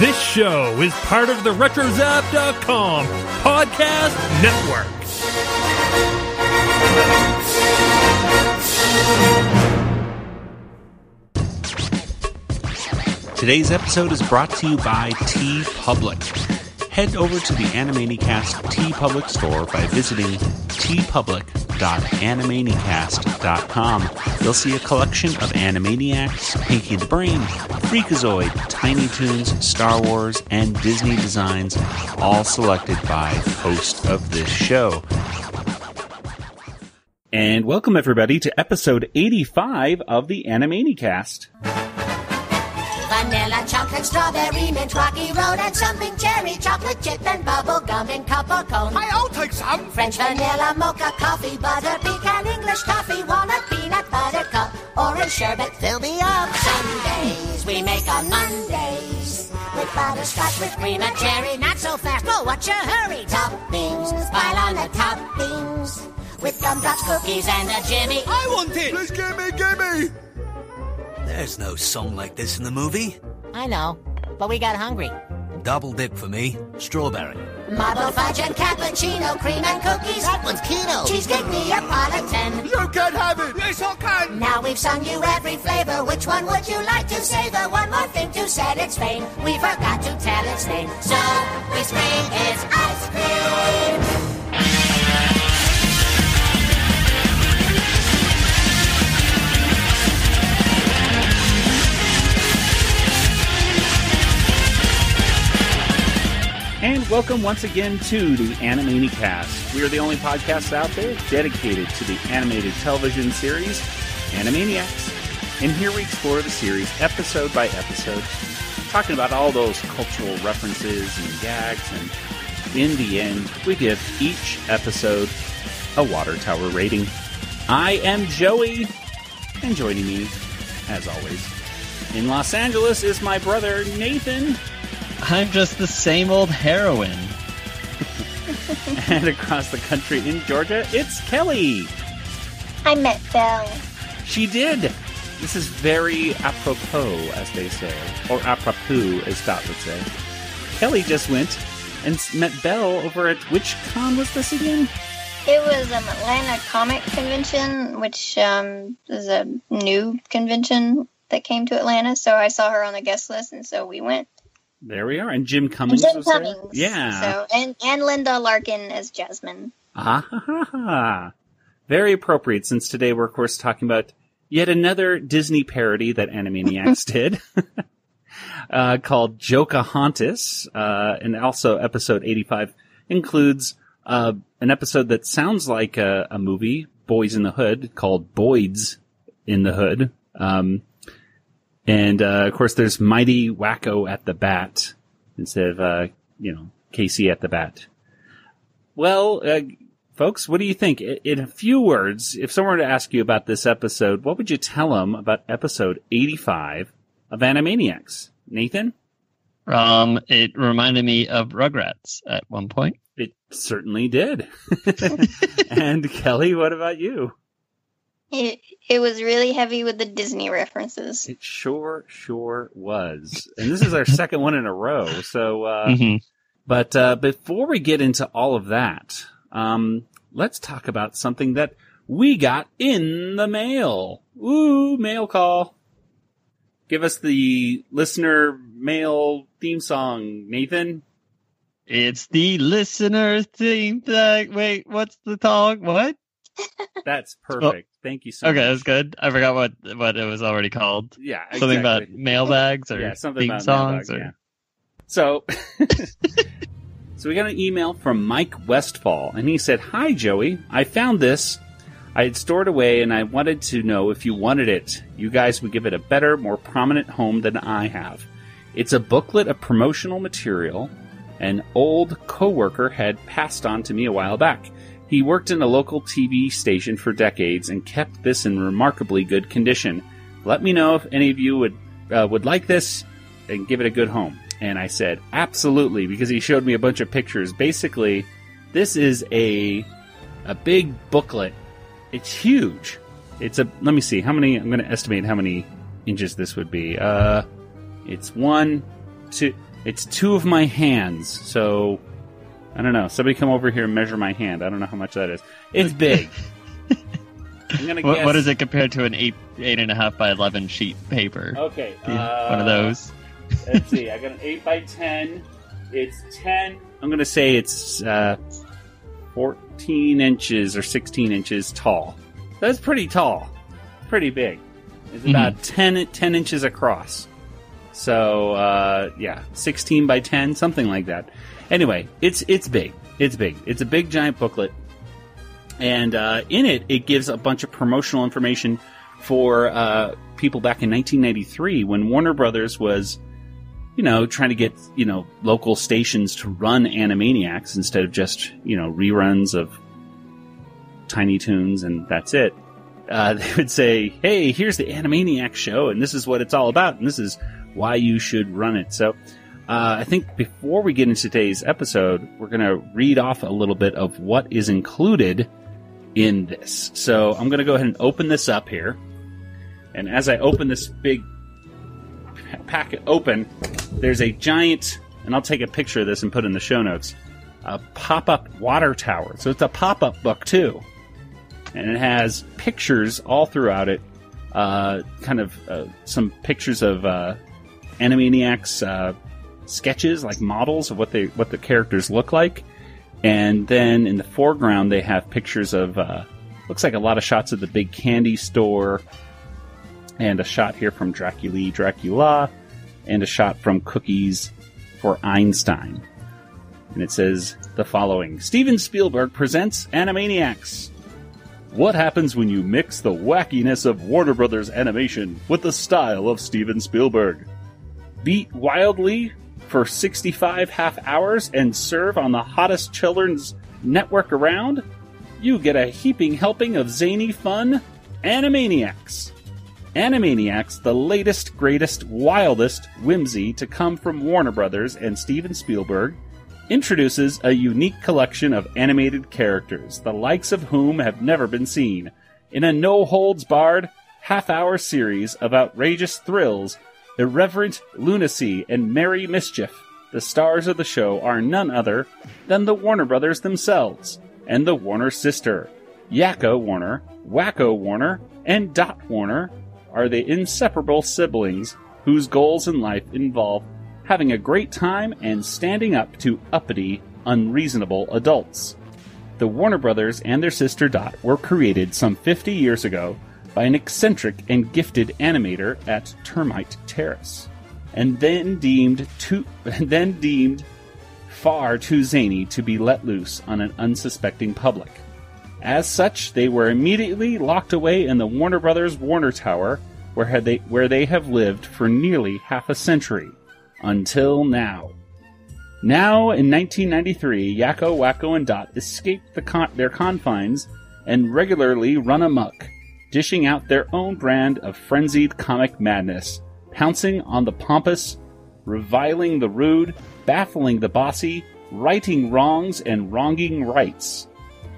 This show is part of the RetroZap.com podcast network. Today's episode is brought to you by TeePublic. Head over to the Animaniacast TeePublic store by visiting tpublic.animaniacast.com. You'll see a collection of Animaniacs, Pinky and the Brain, Freakazoid, Tiny Toons, Star Wars, and Disney designs, all selected by the host of this show. And welcome, everybody, to episode 85 of the Animaniacast. Vanilla, chocolate, strawberry, mint, rocky road, and some mint cherry, chocolate chip, and bubble gum in cup or cone. I'll take some. French vanilla, mocha, coffee, butter, pecan, English coffee, walnut, peanut, butter cup, orange sherbet. Fill me up. Sundays we make on Mondays with butterscotch, with cream and cherry. Not so fast. Oh, what's your hurry? Toppings, pile on the toppings with gumdrops, cookies, and a jimmy. I want it. Please gimme, gimme. There's no song like this in the movie. I know, but we got hungry. Double dip for me. Strawberry. Marble fudge and cappuccino, cream and cookies. That one's keto. Cheesecake Neapolitan. You can have it. Yes, I can. Now we've sung you every flavor. Which one would you like to savor? One more thing to set its fame. We forgot to tell its name. So we scream, it's ice cream. And welcome once again to the Animaniacast. We are the only podcast out there dedicated to the animated television series, Animaniacs. And here we explore the series episode by episode, talking about all those cultural references and gags. And in the end, we give each episode a water tower rating. I am Joey, and joining me, as always, in Los Angeles is my brother, Nathan. I'm just the same old heroine. And across the country in Georgia, it's Kelly. I met Belle. She did. This is very apropos, as they say, or apropos, as Dot would say. Kelly just went and met Belle over at, which con was this again? It was an Atlanta Comic Convention, which is a new convention that came to Atlanta. So I saw her on the guest list, and so we went. There we are. And Jim Cummings. And Jim Cummings. Yeah. So, and Linda Larkin as Jasmine. Ah, very appropriate, since today we're, of course, talking about yet another Disney parody that Animaniacs did called Jokahontas. And also episode 85 includes an episode that sounds like a movie, Boys in the Hood, called Boyd's in the Hood. And of course, there's Mighty Wakko at the Bat instead of, Casey at the Bat. Well, folks, what do you think? In a few words, if someone were to ask you about this episode, what would you tell them about episode 85 of Animaniacs? Nathan? It reminded me of Rugrats at one point. It certainly did. And Kelly, what about you? It was really heavy with the Disney references. It sure was. And this is our second one in a row. So, But before we get into all of that, let's talk about something that we got in the mail. Ooh, mail call. Give us the listener mail theme song, Nathan. It's the listener theme song. Wait, what's the song? What? That's perfect. Oh, thank you so much. Okay, that's good. I forgot what it was already called. Yeah, exactly. Something about mailbags or theme songs. Mailbag, or... Yeah. So we got an email from Mike Westfall, and he said, "Hi, Joey. I found this. I had stored away, and I wanted to know if you wanted it. You guys would give it a better, more prominent home than I have. It's a booklet of promotional material an old coworker had passed on to me a while back. He worked in a local TV station for decades and kept this in remarkably good condition. Let me know if any of you would like this and give it a good home." And I said, absolutely, because he showed me a bunch of pictures. Basically, this is a big booklet. It's huge. It's a, let me see, how many, I'm going to estimate how many inches this would be. It's 1, 2, It's two of my hands, so I don't know. Somebody come over here and measure my hand. I don't know how much that is. It's big. I'm gonna guess. What is it compared to an 8.5 by 11 sheet paper? Okay, one of those. Let's see. I got an 8 by 10. It's 10. I'm gonna say it's 14 inches or 16 inches tall. That's pretty tall. Pretty big. It's about 10 inches across. So, 16 by 10, something like that. Anyway, it's big. It's big. It's a big, giant booklet. And in it, it gives a bunch of promotional information for people back in 1993 when Warner Brothers was, trying to get, local stations to run Animaniacs instead of just, reruns of Tiny Toons and that's it. They would say, hey, here's the Animaniacs show, and this is what it's all about, and this is why you should run it. So I think before we get into today's episode, we're going to read off a little bit of what is included in this. So I'm going to go ahead and open this up here. And as I open this big packet open, there's a giant, and I'll take a picture of this and put in the show notes, a pop-up water tower. So it's a pop-up book, too. And it has pictures all throughout it, some pictures of Animaniacs sketches, like models of what the characters look like. And then in the foreground, they have pictures of looks like a lot of shots of the big candy store, and a shot here from Dracula, and a shot from Cookies for Einstein. And it says the following: Steven Spielberg presents Animaniacs. What happens when you mix the wackiness of Warner Brothers animation with the style of Steven Spielberg? Beat wildly for 65 half hours and serve on the hottest children's network around? You get a heaping helping of zany fun, Animaniacs. Animaniacs, the latest, greatest, wildest whimsy to come from Warner Brothers and Steven Spielberg, introduces a unique collection of animated characters, the likes of whom have never been seen, in a no-holds-barred, half-hour series of outrageous thrills, irreverent lunacy, and merry mischief. The stars of the show are none other than the Warner Brothers themselves, and the Warner sister. Yakko Warner, Wakko Warner, and Dot Warner are the inseparable siblings whose goals in life involve having a great time, and standing up to uppity, unreasonable adults. The Warner Brothers and their sister Dot were created some 50 years ago by an eccentric and gifted animator at Termite Terrace, and then deemed far too zany to be let loose on an unsuspecting public. As such, they were immediately locked away in the Warner Brothers Warner Tower, where they have lived for nearly half a century. Until now. Now, in 1993, Yakko, Wakko, and Dot escaped their confines and regularly run amok, dishing out their own brand of frenzied comic madness, pouncing on the pompous, reviling the rude, baffling the bossy, righting wrongs and wronging rights.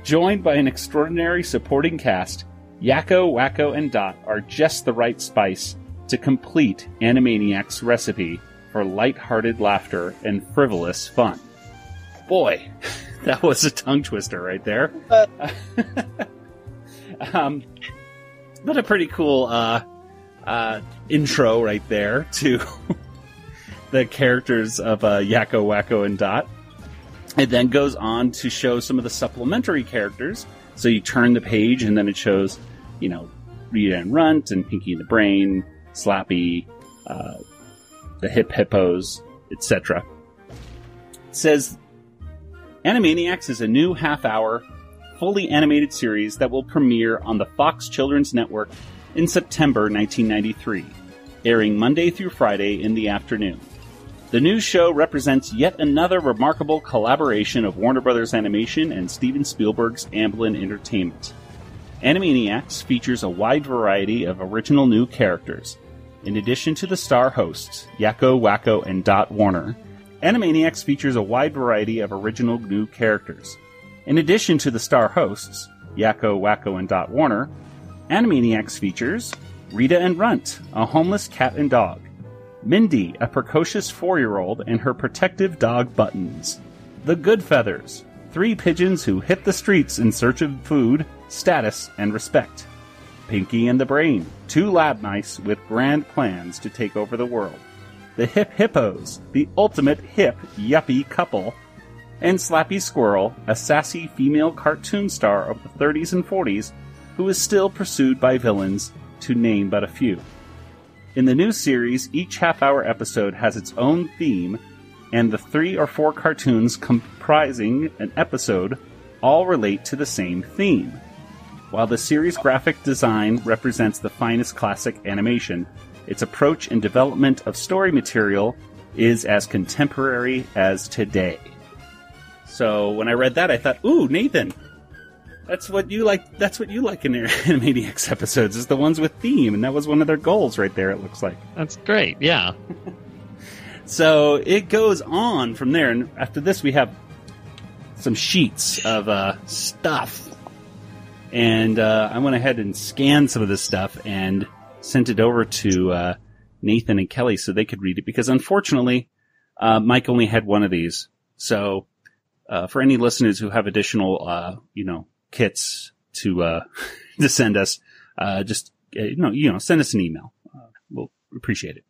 Joined by an extraordinary supporting cast, Yakko, Wakko, and Dot are just the right spice to complete Animaniacs' recipe for light-hearted laughter and frivolous fun. Boy, that was a tongue twister right there. But a pretty cool intro right there to the characters of Yakko, Wakko, and Dot. It then goes on to show some of the supplementary characters. So you turn the page, and then it shows, Rita and Runt, and Pinky and the Brain, Slappy, the Hip Hippos, etc. It says, Animaniacs is a new half-hour, fully animated series that will premiere on the Fox Children's Network in September 1993, airing Monday through Friday in the afternoon. The new show represents yet another remarkable collaboration of Warner Brothers Animation and Steven Spielberg's Amblin Entertainment. Animaniacs features a wide variety of original new characters. In addition to the star hosts, Yakko, Wakko, and Dot Warner, Animaniacs features a wide variety of original new characters. In addition to the star hosts, Yakko, Wakko, and Dot Warner, Animaniacs features Rita and Runt, a homeless cat and dog, Mindy, a precocious 4-year-old, and her protective dog Buttons. The Goodfeathers, 3 pigeons who hit the streets in search of food, status, and respect. Pinky and the Brain, 2 lab mice with grand plans to take over the world. The Hip Hippos, the ultimate hip yuppie couple. And Slappy Squirrel, a sassy female cartoon star of the 30s and 40s, who is still pursued by villains, to name but a few. In the new series, each half-hour episode has its own theme, and the 3 or 4 cartoons comprising an episode all relate to the same theme. While the series' graphic design represents the finest classic animation, its approach and development of story material is as contemporary as today. So when I read that, I thought, "Ooh, Nathan, that's what you like. That's what you like in their Animaniacs episodes, is the ones with theme." And that was one of their goals, right there. It looks like that's great. Yeah. So it goes on from there, and after this, we have some sheets of stuff, and I went ahead and scanned some of this stuff and sent it over to Nathan and Kelly so they could read it, because unfortunately, Mike only had one of these, so. For any listeners who have additional, kits to send us, just, send us an email. We'll appreciate it.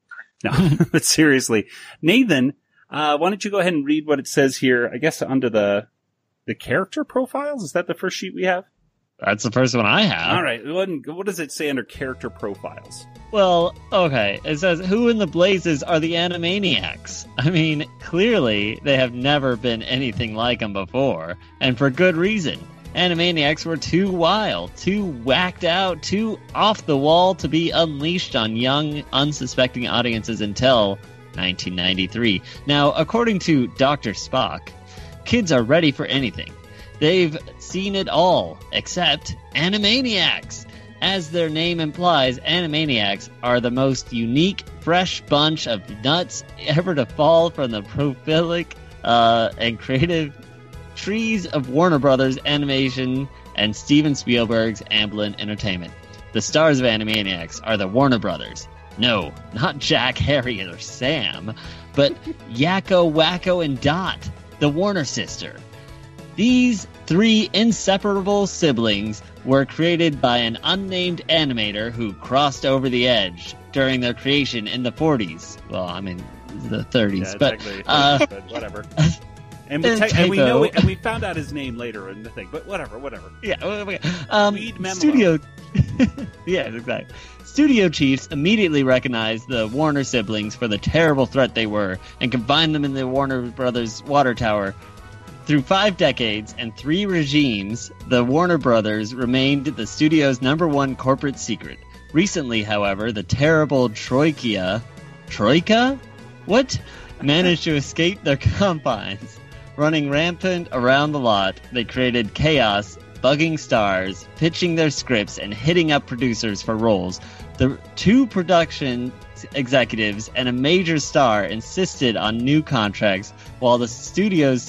No, but seriously, Nathan, why don't you go ahead and read what it says here? I guess under the character profiles. Is that the first sheet we have? That's the first one I have. All right. What does it say under character profiles? Well, okay. It says, who in the blazes are the Animaniacs? I mean, clearly, they have never been anything like them before, and for good reason. Animaniacs were too wild, too whacked out, too off the wall to be unleashed on young, unsuspecting audiences until 1993. Now, according to Dr. Spock, kids are ready for anything. They've seen it all, except Animaniacs. As their name implies, Animaniacs are the most unique, fresh bunch of nuts ever to fall from the prolific and creative trees of Warner Brothers Animation and Steven Spielberg's Amblin Entertainment. The stars of Animaniacs are the Warner Brothers. No, not Jack, Harry, or Sam, but Yakko, Wakko, and Dot, the Warner sister. These 3 inseparable siblings were created by an unnamed animator who crossed over the edge during their creation in the 40s. Well, I mean, the 30s, yeah, but exactly. But whatever. And we found out his name later in the thing, but whatever. Yeah, studio. Yeah, exactly. Studio chiefs immediately recognized the Warner siblings for the terrible threat they were, and confined them in the Warner Brothers water tower. Through 5 decades and 3 regimes, the Warner Brothers remained the studio's #1 corporate secret. Recently, however, the terrible Troika? What? Managed to escape their confines. Running rampant around the lot, they created chaos, bugging stars, pitching their scripts, and hitting up producers for roles. The 2 production executives and a major star insisted on new contracts, while the studio's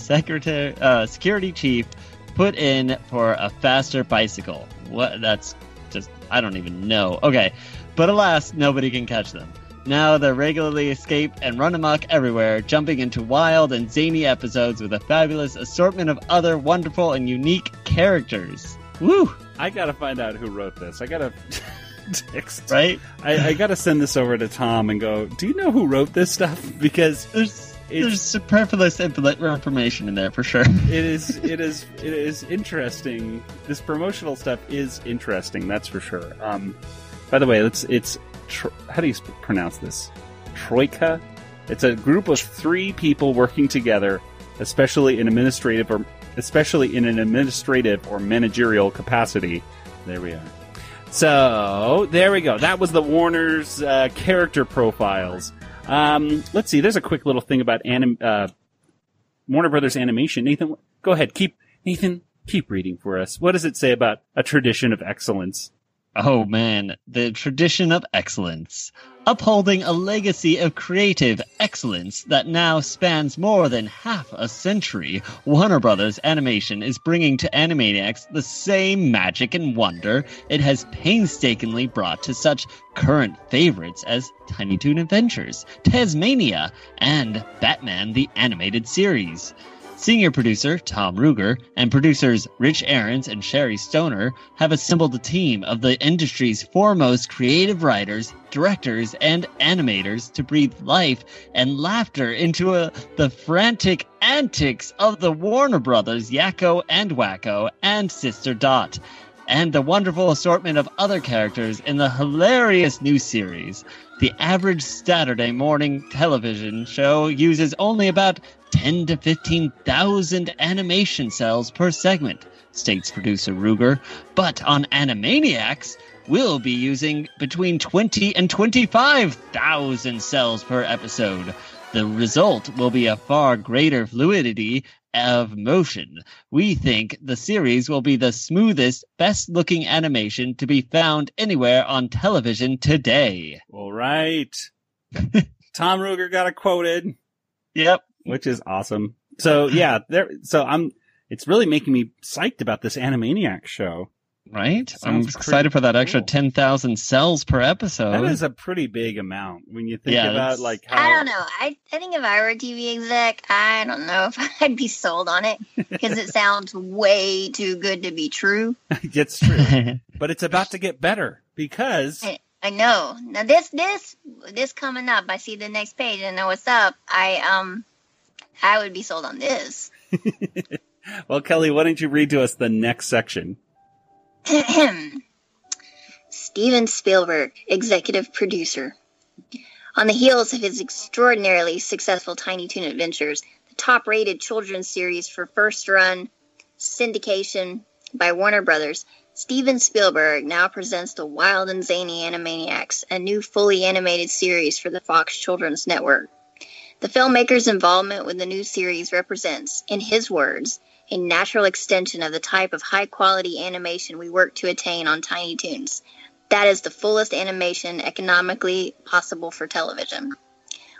security chief put in for a faster bicycle. What? That's just, I don't even know. Okay, but alas, nobody can catch them. Now they regularly escape and run amok everywhere, jumping into wild and zany episodes with a fabulous assortment of other wonderful and unique characters. Woo! I gotta find out who wrote this. I gotta... Text. Right? I gotta send this over to Tom and go, do you know who wrote this stuff? Because there's superfluous information in there for sure. It is interesting. This promotional stuff is interesting, that's for sure. By the way, how do you pronounce this? Troika? It's a group of 3 people working together, especially in an administrative or managerial capacity. There we are. So, there we go. That was the Warner's character profiles. Let's see. There's a quick little thing about Warner Brothers animation. Nathan, go ahead. Nathan, keep reading for us. What does it say about a tradition of excellence? Oh man, the tradition of excellence. Upholding a legacy of creative excellence that now spans more than half a century, Warner Brothers Animation is bringing to Animaniacs the same magic and wonder it has painstakingly brought to such current favorites as Tiny Toon Adventures, Tasmania, and Batman the Animated Series. Senior producer Tom Ruger and producers Rich Ahrens and Sherry Stoner have assembled a team of the industry's foremost creative writers, directors, and animators to breathe life and laughter into the frantic antics of the Warner Brothers Yakko and Wakko and Sister Dot, and the wonderful assortment of other characters in the hilarious new series. The average Saturday morning television show uses only about 10 to 15,000 animation cells per segment, states producer Ruger, but on Animaniacs, we'll be using between 20 and 25,000 cells per episode. The result will be a far greater fluidity of motion. We think the series will be the smoothest, best-looking animation to be found anywhere on television today. All right. Tom Ruger got it quoted. Yep. Which is awesome. So yeah, it's really making me psyched about this Animaniacs show. Right? I'm excited for that extra 10,000 cells per episode. That is a pretty big amount when you think about like how... I don't know. I think if I were a TV exec, I don't know if I'd be sold on it because it sounds way too good to be true. It's true. But it's about to get better because... I know. Now this coming up, I see the next page and I know what's up. I would be sold on this. Well, Kelly, why don't you read to us the next section? Steven Spielberg, executive producer. On the heels of his extraordinarily successful Tiny Toon Adventures, the top-rated children's series for first-run syndication by Warner Brothers, Steven Spielberg now presents the wild and zany Animaniacs, a new fully animated series for the Fox Children's Network. The filmmaker's involvement with the new series represents, in his words, a natural extension of the type of high-quality animation we work to attain on Tiny Toons. That is the fullest animation economically possible for television.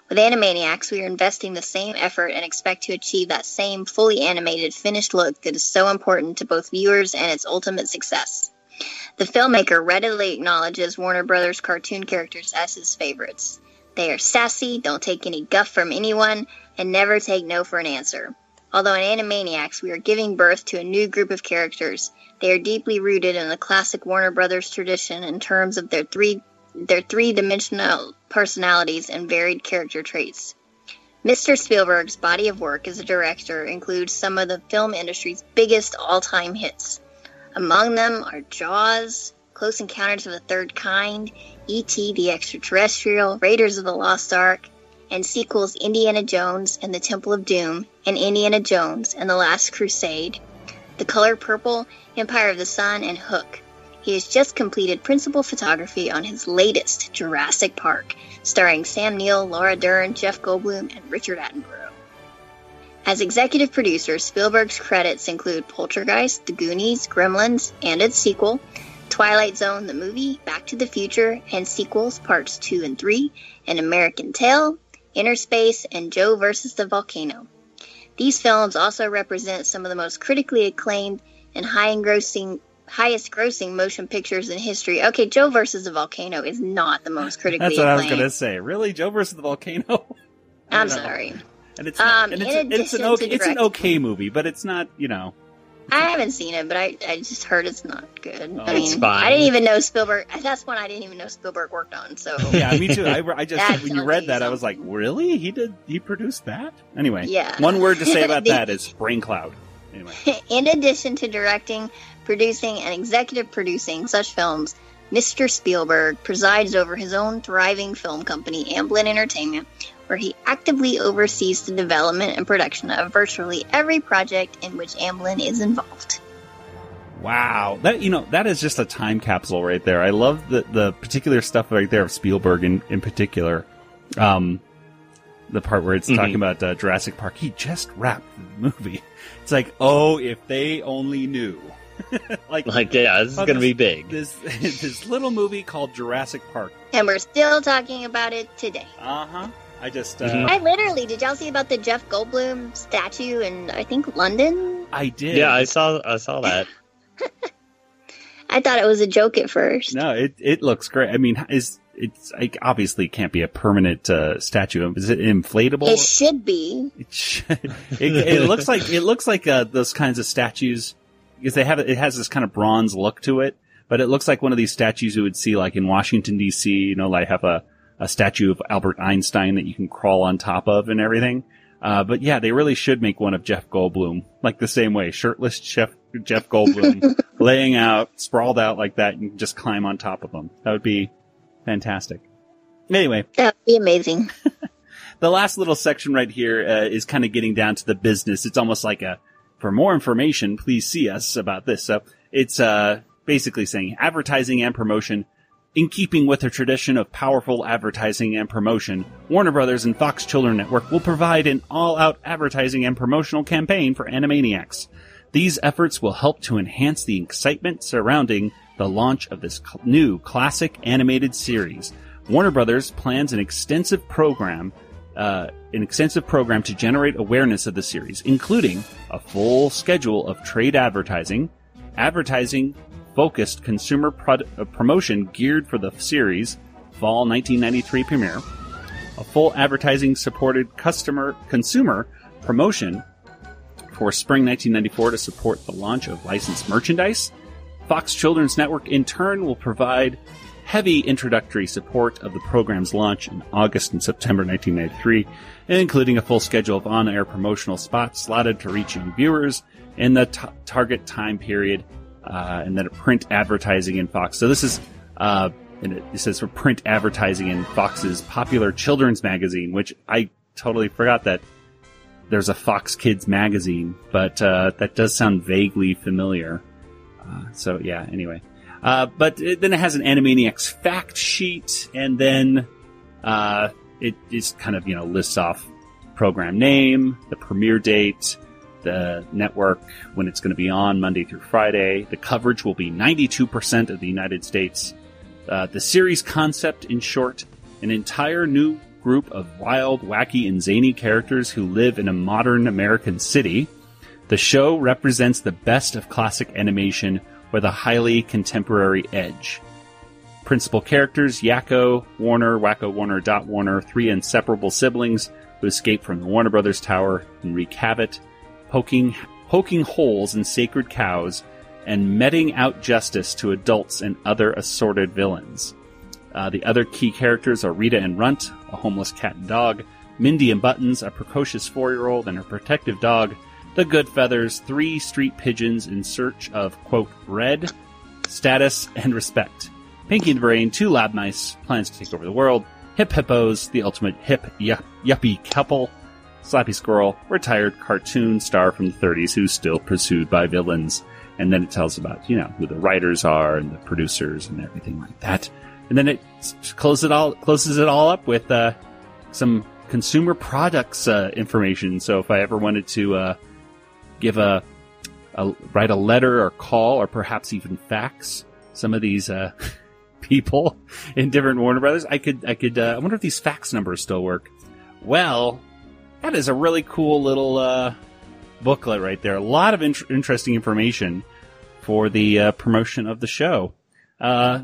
With Animaniacs, we are investing the same effort and expect to achieve that same fully animated, finished look that is so important to both viewers and its ultimate success. The filmmaker readily acknowledges Warner Brothers cartoon characters as his favorites. They are sassy, don't take any guff from anyone, and never take no for an answer. Although in Animaniacs, we are giving birth to a new group of characters. They are deeply rooted in the classic Warner Brothers tradition in terms of their three-dimensional personalities and varied character traits. Mr. Spielberg's body of work as a director includes some of the film industry's biggest all-time hits. Among them are Jaws, Close Encounters of the Third Kind, E.T. the Extraterrestrial, Raiders of the Lost Ark, and sequels Indiana Jones and the Temple of Doom, and Indiana Jones and the Last Crusade, The Color Purple, Empire of the Sun, and Hook. He has just completed principal photography on his latest, Jurassic Park, starring Sam Neill, Laura Dern, Jeff Goldblum, and Richard Attenborough. As executive producer, Spielberg's credits include Poltergeist, The Goonies, Gremlins, and its sequel, Twilight Zone the movie, Back to the Future, and sequels Parts 2 and 3, An American Tale, Inner Space, and Joe vs. the Volcano. These films also represent some of the most critically acclaimed and highest grossing motion pictures in history. Okay, Joe vs. the Volcano is not the most critically acclaimed. That's what acclaimed. I was going to say. Really? Joe vs. the Volcano? I'm sorry. And it's not, and it's an okay movie, but it's not, you know. I haven't seen it, but I just heard it's not good. Oh, I mean, it's fine. I didn't even know Spielberg. That's one I didn't even know Spielberg worked on. So yeah, me too. I just when you read that, I was like, really? He produced that? Anyway, yeah. One word to say about that is brain cloud. Anyway, in addition to directing, producing, and executive producing such films, Mr. Spielberg presides over his own thriving film company, Amblin Entertainment, where he actively oversees the development and production of virtually every project in which Amblin is involved. Wow. That is just a time capsule right there. I love the particular stuff right there of Spielberg in particular. The part where it's talking about Jurassic Park. He just wrapped the movie. It's like, oh, if they only knew. Yeah, this is going to be big. This little movie called Jurassic Park. And we're still talking about it today. Uh-huh. I literally, did y'all see about the Jeff Goldblum statue in, I think, London? I did. Yeah, I saw that. I thought it was a joke at first. No, it looks great. I mean, it's like, obviously can't be a permanent statue. Is it inflatable? It should be. It should. It looks like those kinds of statues, because it has this kind of bronze look to it, but it looks like one of these statues you would see like in Washington D.C. You know, like have a statue of Albert Einstein that you can crawl on top of and everything. But yeah, they really should make one of Jeff Goldblum, like the same way, shirtless Jeff Goldblum laying out, sprawled out like that, and you can just climb on top of him. That would be fantastic. Anyway. That would be amazing. The last little section right here is kind of getting down to the business. It's almost like for more information, please see us about this. So it's basically saying advertising and promotion. In keeping with their tradition of powerful advertising and promotion, Warner Brothers and Fox Children's Network will provide an all-out advertising and promotional campaign for Animaniacs. These efforts will help to enhance the excitement surrounding the launch of this new classic animated series. Warner Brothers plans an extensive program to generate awareness of the series, including a full schedule of trade advertising, focused consumer promotion geared for the series' fall 1993 premiere, a full advertising-supported consumer promotion for spring 1994 to support the launch of licensed merchandise. Fox Children's Network, in turn, will provide heavy introductory support of the program's launch in August and September 1993, including a full schedule of on-air promotional spots slotted to reach young viewers in the target time period, and then print advertising in Fox. So this is, and it says for print advertising in Fox's popular children's magazine, which I totally forgot that there's a Fox Kids magazine, but that does sound vaguely familiar. So yeah, anyway. But then it has an Animaniacs fact sheet, and then it just kind of, lists off program name, the premiere date, the network, when it's going to be on Monday through Friday. The coverage will be 92% of the United States. The series concept, in short, an entire new group of wild, wacky, and zany characters who live in a modern American city. The show represents the best of classic animation with a highly contemporary edge. Principal characters, Yakko, Warner, Wakko Warner, Dot Warner, three inseparable siblings who escape from the Warner Brothers Tower and wreak havoc, poking holes in sacred cows, and meting out justice to adults and other assorted villains. The other key characters are Rita and Runt, a homeless cat and dog, Mindy and Buttons, a precocious 4-year-old and her protective dog, the Good Feathers, three street pigeons in search of, quote, bread, status, and respect, Pinky and the Brain, two lab mice, plans to take over the world, Hip Hippos, the ultimate hip yuppie couple, Slappy Squirrel, retired cartoon star from the 30s who's still pursued by villains. And then it tells about, who the writers are and the producers and everything like that. And then it closes it all up with some consumer products information. So if I ever wanted to give write a letter or call or perhaps even fax some of these people in different Warner Brothers, I wonder if these fax numbers still work. Well, that is a really cool little booklet right there. A lot of interesting information for the promotion of the show. What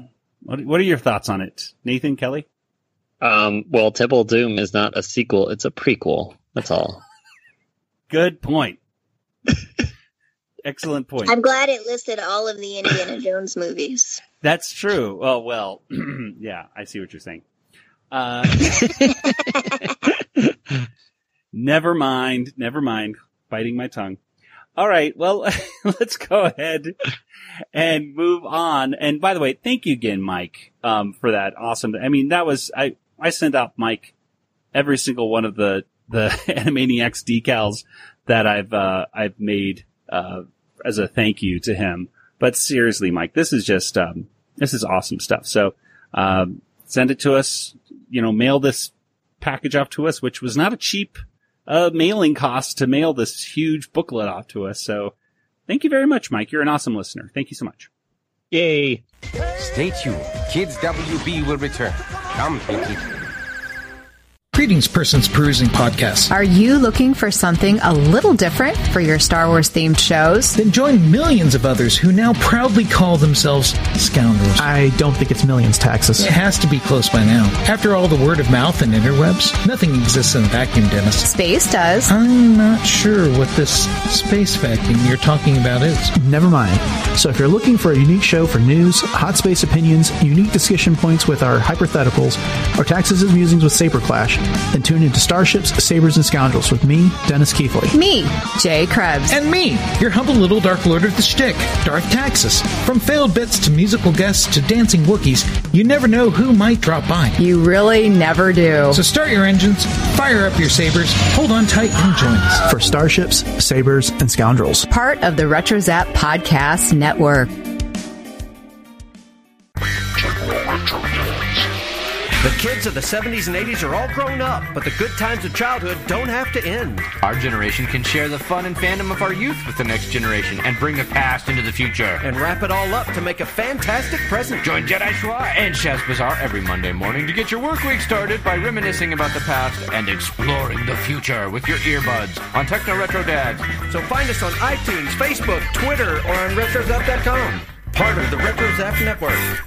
are your thoughts on it, Nathan, Kelly? Well, Temple of Doom is not a sequel. It's a prequel. That's all. Good point. Excellent point. I'm glad it listed all of the Indiana Jones movies. That's true. Oh, well, yeah, I see what you're saying. Never mind. Biting my tongue. All right. Well, let's go ahead and move on. And by the way, thank you again, Mike, for that awesome. I mean, that was, I sent out Mike every single one of the Animaniacs decals that I've made, as a thank you to him. But seriously, Mike, this is just, this is awesome stuff. So, send it to us, mail this package off to us, which was not a cheap mailing cost to mail this huge booklet off to us. So Thank you very much, Mike. You're an awesome listener. Thank you so much. Yay. Stay tuned. Kids WB will return. Come, Pinky. Greetings, persons perusing podcasts. Are you looking for something a little different for your Star Wars-themed shows? Then join millions of others who now proudly call themselves scoundrels. I don't think it's millions, taxes. It has to be close by now. After all the word of mouth and interwebs, nothing exists in a vacuum, Dennis. Space does. I'm not sure what this space vacuum you're talking about is. Never mind. So if you're looking for a unique show for news, hot space opinions, unique discussion points with our hypotheticals, or taxes' musings with Saber Clash, then tune into Starships, Sabers, and Scoundrels with me, Dennis Keithley. Me, Jay Krebs. And me, your humble little Dark Lord of the Shtick, Darth Taxis. From failed bits to musical guests to dancing Wookiees, you never know who might drop by. You really never do. So start your engines, fire up your sabers, hold on tight, and join us for Starships, Sabers, and Scoundrels. Part of the RetroZap Podcast Network. The kids of the 70s and 80s are all grown up, but the good times of childhood don't have to end. Our generation can share the fun and fandom of our youth with the next generation and bring the past into the future. And wrap it all up to make a fantastic present. Join Jedi Schwa and Chef's Bazaar every Monday morning to get your work week started by reminiscing about the past and exploring the future with your earbuds on Techno Retro Dads. So find us on iTunes, Facebook, Twitter, or on RetroZap.com. Part of the RetroZap Network.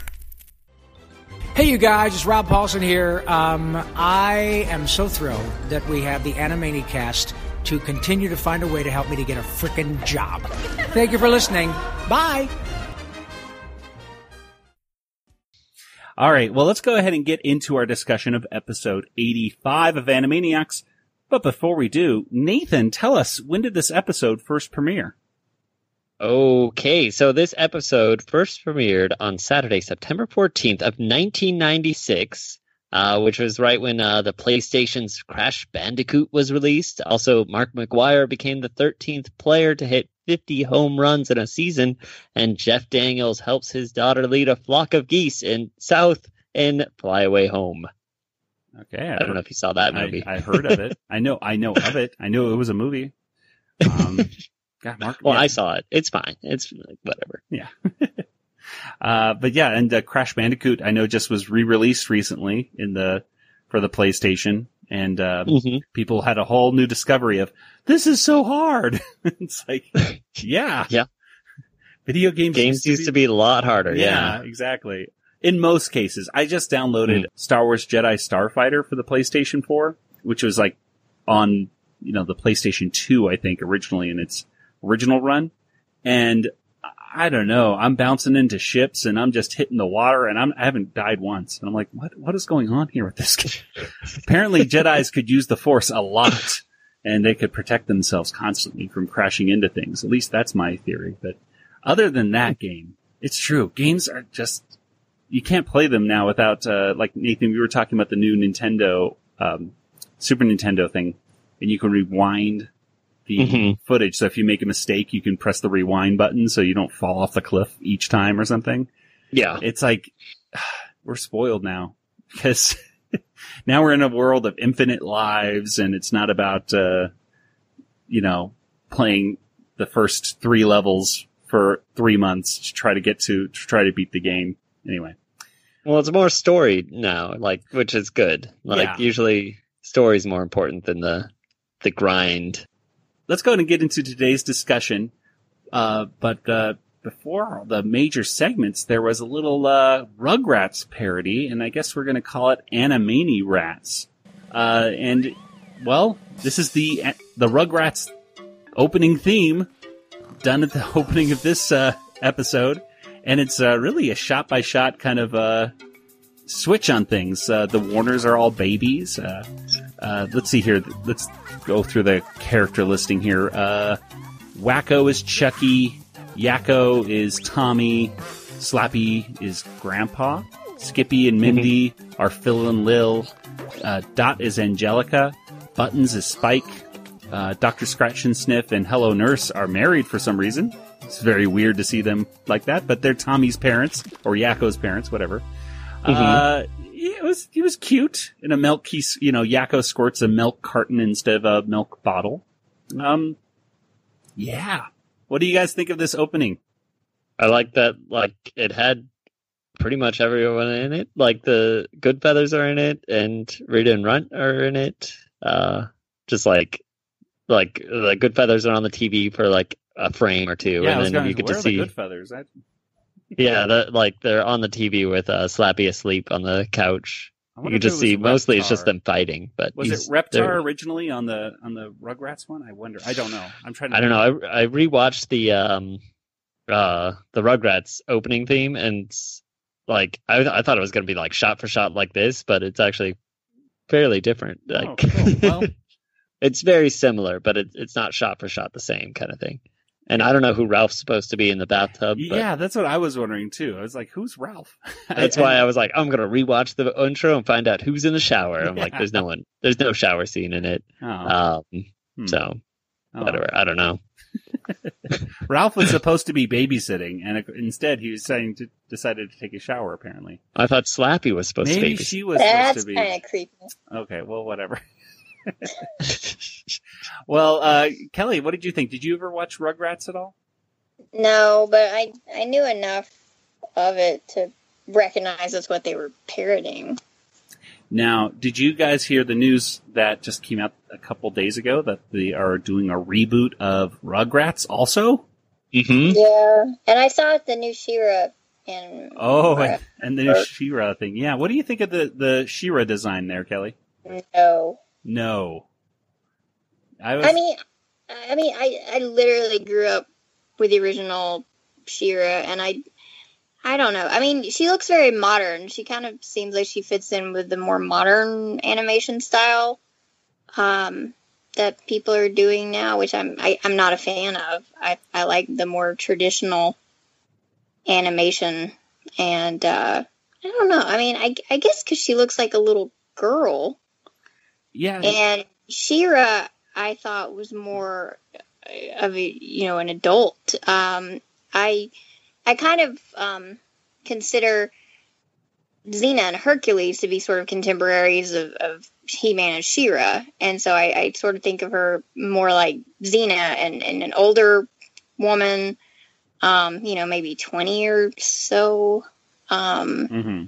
Hey, you guys, it's Rob Paulson here. I am so thrilled that we have the Animaniacast to continue to find a way to help me to get a frickin' job. Thank you for listening. Bye. All right, well, let's go ahead and get into our discussion of episode 85 of Animaniacs. But before we do, Nathan, tell us, when did this episode first premiere? Okay, so this episode first premiered on Saturday, September 14th of 1996, which was right when the PlayStation's Crash Bandicoot was released. Also, Mark McGuire became the 13th player to hit 50 home runs in a season, and Jeff Daniels helps his daughter lead a flock of geese in South and Fly Away Home. Okay, I don't know if you saw that movie. I heard of it. I know of it. I knew it was a movie. God, Mark, well, yeah. I saw it. It's fine. It's whatever. Yeah. But yeah, and Crash Bandicoot, I know, just was re-released recently for the PlayStation, and people had a whole new discovery of this is so hard. It's like, yeah, yeah. Video games used to be a lot harder. Yeah, exactly. In most cases, I just downloaded Star Wars Jedi Starfighter for the PlayStation 4, which was like on the PlayStation 2, I think, originally, and it's original run, and I don't know, I'm bouncing into ships and I'm just hitting the water, and I haven't died once, and I'm like, what is going on here with this game? Apparently Jedis could use the Force a lot, and they could protect themselves constantly from crashing into things. At least that's my theory. But other than that game, it's true, games are just, you can't play them now without like, Nathan, we were talking about the new Nintendo Super Nintendo thing, and you can rewind the footage. So if you make a mistake, you can press the rewind button so you don't fall off the cliff each time or something. Yeah. It's like, we're spoiled now, because now we're in a world of infinite lives, and it's not about, playing the first 3 levels for 3 months to try to beat the game. Anyway. Well, it's more story now, like, which is good. Like, usually story's more important than the grind. Let's go ahead and get into today's discussion. But before the major segments, there was a little Rugrats parody, and I guess we're going to call it Animani Rats. And, well, this is the Rugrats opening theme done at the opening of this episode. And it's really a shot-by-shot kind of switch on things. The Warners are all babies. Let's see here. Let's go through the character listing here. Wakko is Chucky. Yakko is Tommy. Slappy is Grandpa. Skippy and Mindy are Phil and Lil. Dot is Angelica. Buttons is Spike. Dr. Scratch and Sniff and Hello Nurse are married for some reason. It's very weird to see them like that, but they're Tommy's parents, or Yakko's parents, whatever. He was cute in a milk. Yakko squirts a milk carton instead of a milk bottle. Yeah, What do you guys think of this opening? I like that, like, it had pretty much everyone in it. Like, the Goodfellas are in it, and Rita and Runt are in it. Just like the Goodfellas are on the TV for like a frame or two, yeah, and then you get to see Goodfellas. Yeah, they're on the TV with Slappy asleep on the couch. You can just see mostly Reptar. It's just them fighting. But was it Reptar originally on the Rugrats one? I wonder. I don't know. I'm trying. I don't know. I rewatched the Rugrats opening theme, and like I thought it was going to be like shot for shot like this, but it's actually fairly different. Like, oh, cool. Well, it's very similar, but it's not shot for shot the same kind of thing. And I don't know who Ralph's supposed to be in the bathtub. But yeah, that's what I was wondering, too. I was like, who's Ralph? That's why I was like, I'm going to rewatch the intro and find out who's in the shower. I'm like, there's no one. There's no shower scene in it. Oh. So, whatever. I don't know. Ralph was supposed to be babysitting, and instead he was decided to take a shower, apparently. I thought Slappy was supposed to babysit. Maybe she was supposed to be. That's kind of creepy. Okay, well, whatever. Well, Kelly, what did you think? Did you ever watch Rugrats at all? No, but I knew enough of it to recognize that's what they were parodying. Now, did you guys hear the news that just came out a couple days ago that they are doing a reboot of Rugrats also? Mm-hmm. Yeah, and I saw the new She-Ra. And the new She-Ra thing. Yeah, what do you think of the She-Ra design there, Kelly? No. I literally grew up with the original She-Ra, and I don't know. I mean, she looks very modern. She kind of seems like she fits in with the more modern animation style that people are doing now, which I'm not a fan of. I like the more traditional animation, and I don't know. I mean, I guess because she looks like a little girl. Yeah, and She-Ra, I thought, was more of an adult. I kind of consider Xena and Hercules to be sort of contemporaries of He-Man and She-Ra, and so I sort of think of her more like Xena and an older woman, maybe 20 or so. Mm-hmm.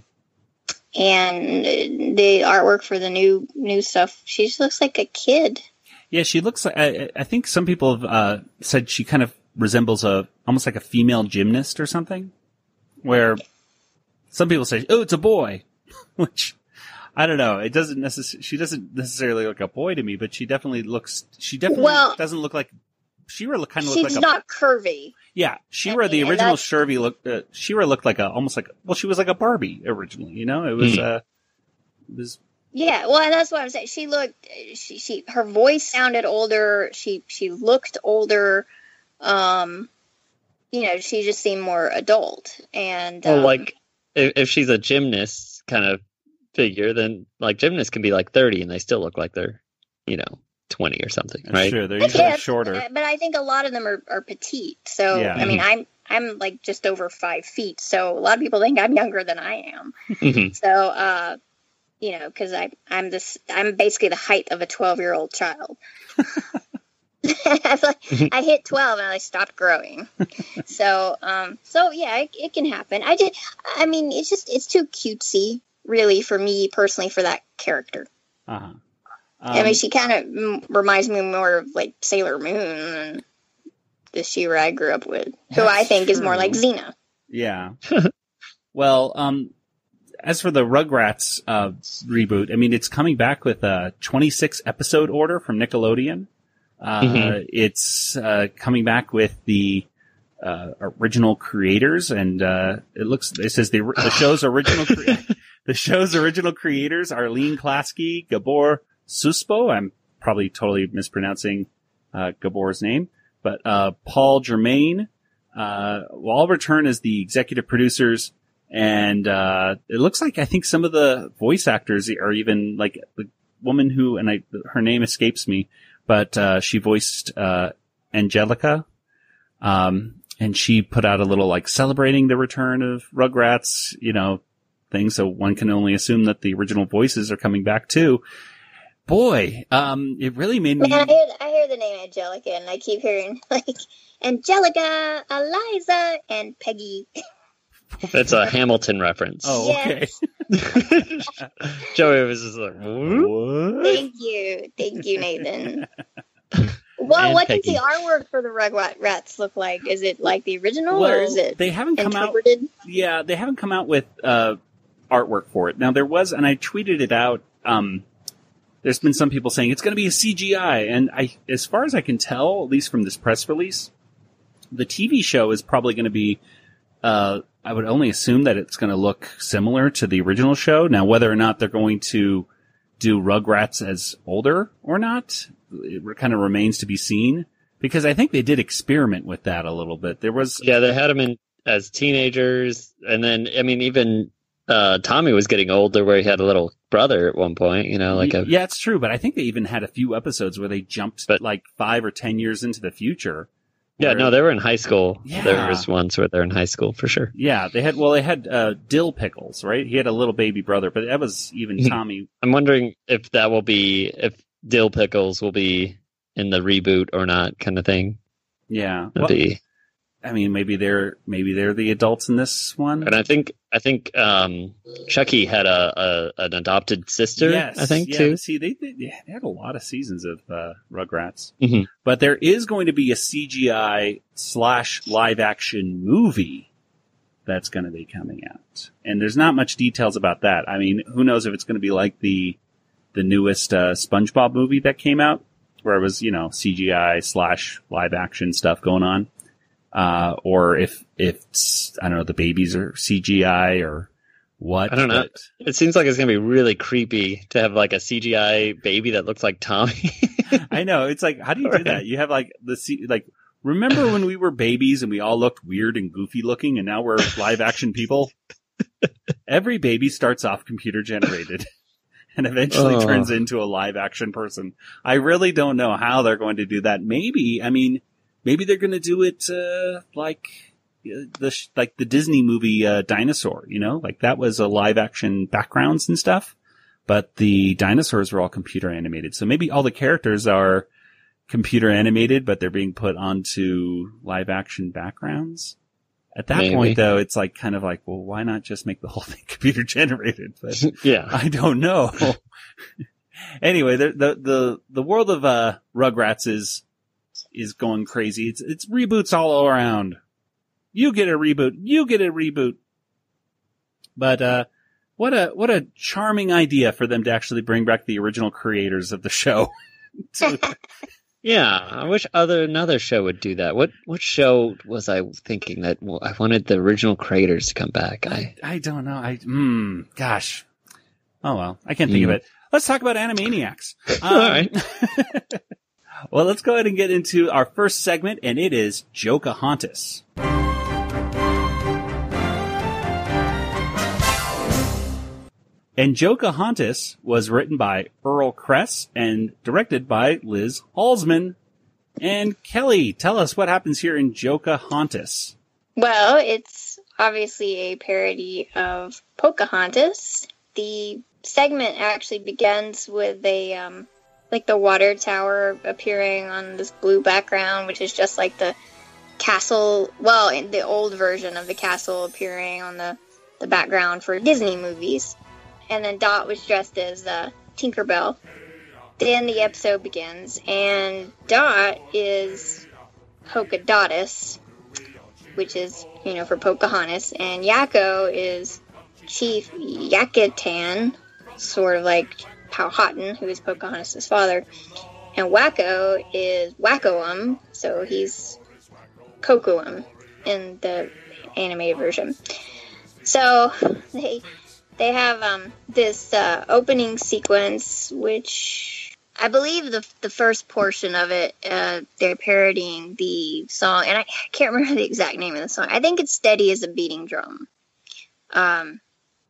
And the artwork for the new stuff, she just looks like a kid. Yeah, she looks like, I think some people have said she kind of resembles almost like a female gymnast or something, where some people say, oh, it's a boy, which I don't know. It doesn't she doesn't necessarily look a boy to me, but she definitely doesn't look like, She-Ra kind of looked like not curvy. Yeah, She-Ra, the original She-Ra looked like she was like a Barbie originally, Yeah, well, and that's what I'm saying. She looked, her voice sounded older. She looked older. She just seemed more adult. And like if she's a gymnast kind of figure, then like gymnasts can be like 30 and they still look like they're 20 or something, right? Sure, they're usually shorter. But I think a lot of them are petite. So, yeah. I mean, I'm like just over 5 feet. So a lot of people think I'm younger than I am. Mm-hmm. So, because I'm basically the height of a 12-year-old child. I hit 12 and I stopped growing. So, yeah, it can happen. It's too cutesy, really, for me personally, for that character. Uh-huh. She kind of reminds me more of, like, Sailor Moon than the She-Ra I grew up with, who I think is more like Xena. Yeah. Well, as for the Rugrats reboot, I mean, it's coming back with a 26-episode order from Nickelodeon. Mm-hmm. It's coming back with the original creators, and it says the show's original the show's original creators are Arlene Klasky, Gabor Suspo, I'm probably totally mispronouncing Gabor's name, but Paul Germain will all return as the executive producers, and it looks like I think some of the voice actors are even like the woman who, and her name escapes me, but she voiced Angelica, and she put out a little like celebrating the return of Rugrats, thing, so one can only assume that the original voices are coming back too. boy, it really made me. Yeah, I hear the name Angelica, and I keep hearing like Angelica, Eliza, and Peggy. That's a Hamilton reference. Oh, okay. Yes. Joey was just like, what? Thank you, Nathan. Well, what does the artwork for the Rugrats look like? Is it like the original, or is it interpreted? Yeah, they haven't come out with artwork for it. Now there was, and I tweeted it out. There's been some people saying it's going to be a CGI, and as far as I can tell, at least from this press release, the TV show is probably going to be. I would only assume that it's going to look similar to the original show. Now, whether or not they're going to do Rugrats as older or not, it kind of remains to be seen, because I think they did experiment with that a little bit. There was, yeah, they had them in as teenagers. And then, I mean, even, Tommy was getting older where he had a little brother at one point, you know, like, yeah, it's true. But I think they even had a few episodes where they jumped like 5 or 10 years into the future. Yeah, no, they were in high school. Yeah. There was ones where they're in high school for sure. Yeah, they had Dill Pickles, right? He had a little baby brother, but that was even Tommy. I'm wondering if Dill Pickles will be in the reboot or not, kind of thing. Yeah, well, I mean, maybe they're the adults in this one. And I think Chucky had an adopted sister. Yes, I think too. See, they had a lot of seasons of Rugrats, but there is going to be a CGI / live action movie that's going to be coming out, and there's not much details about that. I mean, who knows if it's going to be like the newest SpongeBob movie that came out, where it was CGI / live action stuff going on. Or if I don't know, the babies are CGI or what? I don't know. It seems like it's going to be really creepy to have like a CGI baby that looks like Tommy. I know. It's like, how do you do that? You have like remember when we were babies and we all looked weird and goofy looking, and now we're live action people? Every baby starts off computer generated and eventually turns into a live action person. I really don't know how they're going to do that. Maybe they're going to do it like the Disney movie Dinosaur, like that was a live action backgrounds and stuff, but the dinosaurs were all computer animated. So maybe all the characters are computer animated, but they're being put onto live action backgrounds. At that point, though, it's like kind of like, well, why not just make the whole thing computer generated? But yeah, I don't know. Anyway, the world of Rugrats is going crazy. It's reboots all around. You get a reboot. But what a charming idea for them to actually bring back the original creators of the show. Yeah, I wish another show would do that. What show was I thinking that I wanted the original creators to come back? I don't know. Gosh. Oh well, I can't think of it. Let's talk about Animaniacs. All right. Well, let's go ahead and get into our first segment, and it is Jokahontas. And Jokahontas was written by Earl Kress and directed by Liz Halsman. And Kelly, tell us what happens here in Jokahontas. Well, it's obviously a parody of Pocahontas. The segment actually begins with a... like the water tower appearing on this blue background, which is just like the castle, well, the old version of the castle appearing on the background for Disney movies. And then Dot was dressed as Tinkerbell. Then the episode begins, and Dot is Pocahontas, which is, for Pocahontas, and Yakko is Chief Yakutan, sort of like Powhatan, who is Pocahontas' father, and Wakko is Wakko'um, so he's Koku'um in the animated version. So they have this opening sequence, which I believe the first portion of it, they're parodying the song, and I can't remember the exact name of the song. I think it's Steady as a Beating Drum.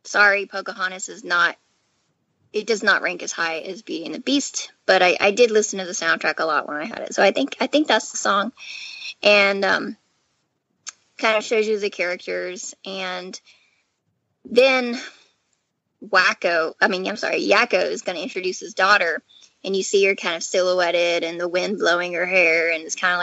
Sorry, Pocahontas is not. It does not rank as high as Beauty and the Beast, but I did listen to the soundtrack a lot when I had it. So I think that's the song, and kind of shows you the characters. And then Yakko is going to introduce his daughter, and you see her kind of silhouetted and the wind blowing her hair, and it's kind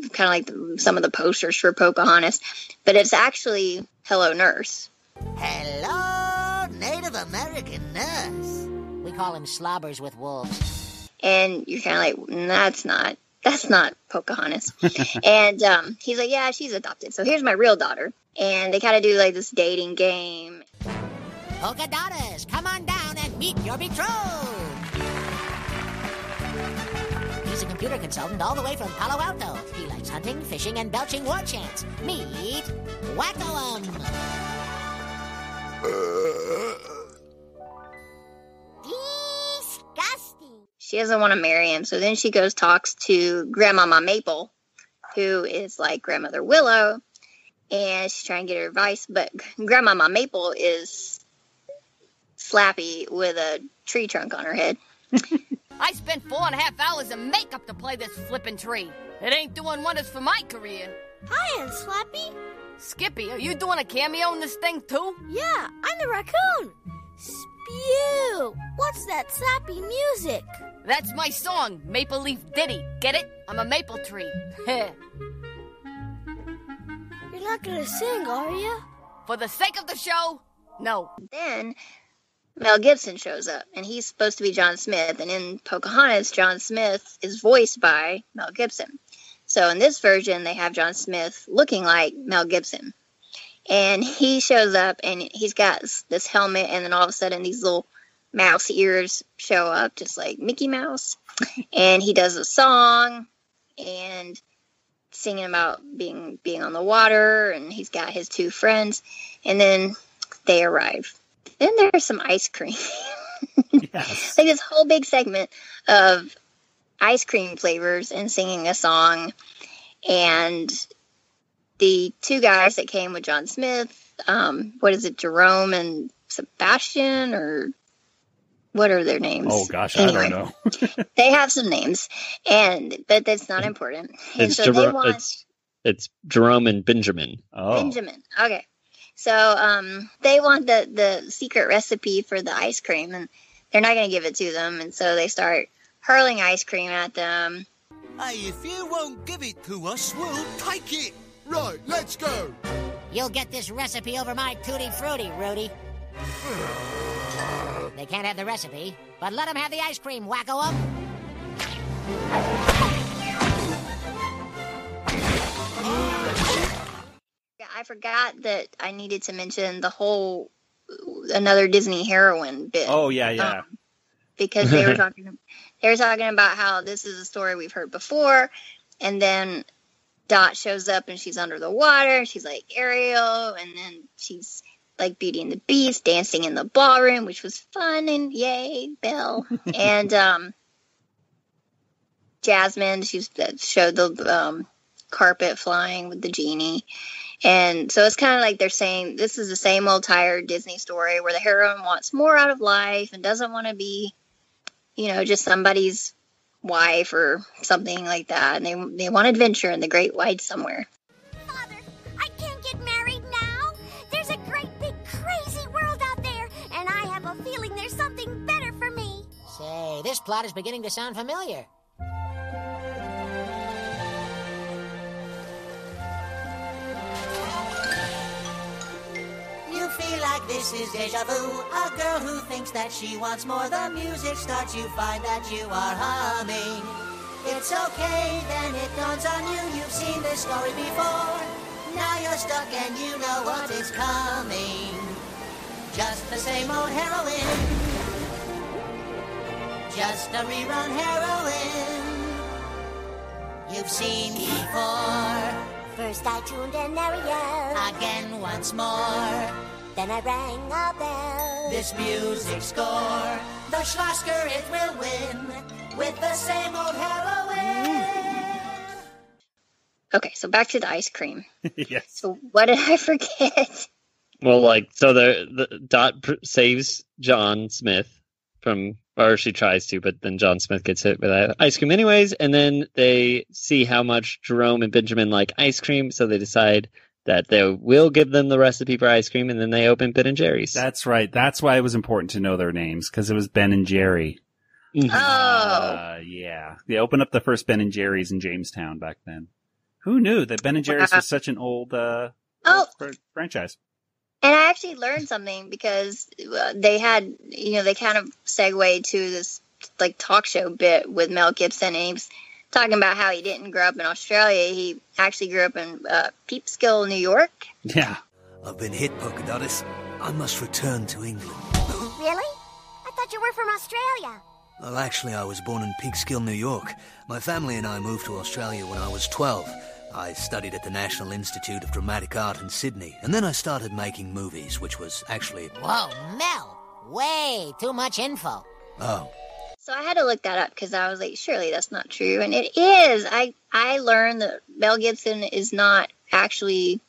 of like some of the posters for Pocahontas, but it's actually Hello Nurse. Hello Native American Nurse. We call him Slobbers with Wolves. And you're kind of like, that's not Pocahontas. And he's like, yeah, she's adopted, so here's my real daughter. And they kind of do like this dating game. Pocahontas, come on down and meet your betrothed. He's a computer consultant all the way from Palo Alto. He likes hunting, fishing, and belching war chants. Meet Wacko'em. Disgusting. She doesn't want to marry him, so then she goes talks to Grandmama Maple, who is like Grandmother Willow, and she's trying to get her advice, but Grandmama Maple is slappy with a tree trunk on her head. I spent 4.5 hours in makeup to play this flippin' tree. It ain't doing wonders for my career. Hi, Aunt Slappy. Skippy, are you doing a cameo in this thing, too? Yeah, I'm the raccoon. Spew! What's that sappy music? That's my song, Maple Leaf Diddy. Get it? I'm a maple tree. You're not going to sing, are you? For the sake of the show, no. Then Mel Gibson shows up, and he's supposed to be John Smith, and in Pocahontas, John Smith is voiced by Mel Gibson. So in this version, they have John Smith looking like Mel Gibson. And he shows up, and he's got this helmet, and then all of a sudden these little mouse ears show up, just like Mickey Mouse. And he does a song, and singing about being on the water, and he's got his two friends. And then they arrive. Then there's some ice cream. Yes. Like this whole big segment of ice cream flavors and singing a song. And the two guys that came with John Smith, Jerome and Sebastian, or what are their names? Oh gosh, anyway, I don't know. They have some names, but that's not important. It's Jerome and Benjamin. Oh. Benjamin. Okay. So they want the secret recipe for the ice cream, and they're not going to give it to them, and so they start hurling ice cream at them. Hey, if you won't give it to us, we'll take it. Right, let's go. You'll get this recipe over my Tutti Frutti, Rudy. They can't have the recipe, but let them have the ice cream, wacko-up. I forgot that I needed to mention the whole another Disney heroine bit. Oh, yeah. Because they were talking... They were talking about how this is a story we've heard before, and then Dot shows up and she's under the water. She's like Ariel, and then she's like Beauty and the Beast dancing in the ballroom, which was fun, and yay, Belle. And Jasmine, that showed the carpet flying with the genie. And so it's kind of like they're saying this is the same old tired Disney story where the heroine wants more out of life and doesn't want to be, just somebody's wife or something like that. And they want adventure in the great wide somewhere. Father, I can't get married now. There's a great big crazy world out there, and I have a feeling there's something better for me. Say, this plot is beginning to sound familiar. Feel like this is deja vu. A girl who thinks that she wants more. The music starts, you find that you are humming. It's okay, then it dawns on you. You've seen this story before. Now you're stuck and you know what is coming. Just the same old heroine. Just a rerun heroine you've seen before. First I tuned in Ariel. Again once more. Then I rang a bell. This music score, the Schlosker, it will win with the same old heroine. Okay, so back to the ice cream. Yes. So what did I forget? Well, so the Dot saves John Smith or she tries to, but then John Smith gets hit with ice cream anyways, and then they see how much Jerome and Benjamin like ice cream, so they decide that they will give them the recipe for ice cream, and then they open Ben and Jerry's. That's right. That's why it was important to know their names, because it was Ben and Jerry. Mm-hmm. Oh, yeah. They opened up the first Ben and Jerry's in Jamestown back then. Who knew that Ben and Jerry's was such an old franchise? And I actually learned something because they had, you know, they kind of segued to this like talk show bit with Mel Gibson, and he was talking about how he didn't grow up in Australia. He actually grew up in Peekskill, New York. Yeah. I've been hit, Pocahontas. I must return to England. Really? I thought you were from Australia. Well, actually, I was born in Peekskill, New York. My family and I moved to Australia when I was 12. I studied at the National Institute of Dramatic Art in Sydney, and then I started making movies, which was actually... Whoa, Mel! Way too much info. Oh. So I had to look that up because I was like, surely that's not true. And it is. I learned that Mel Gibson is not actually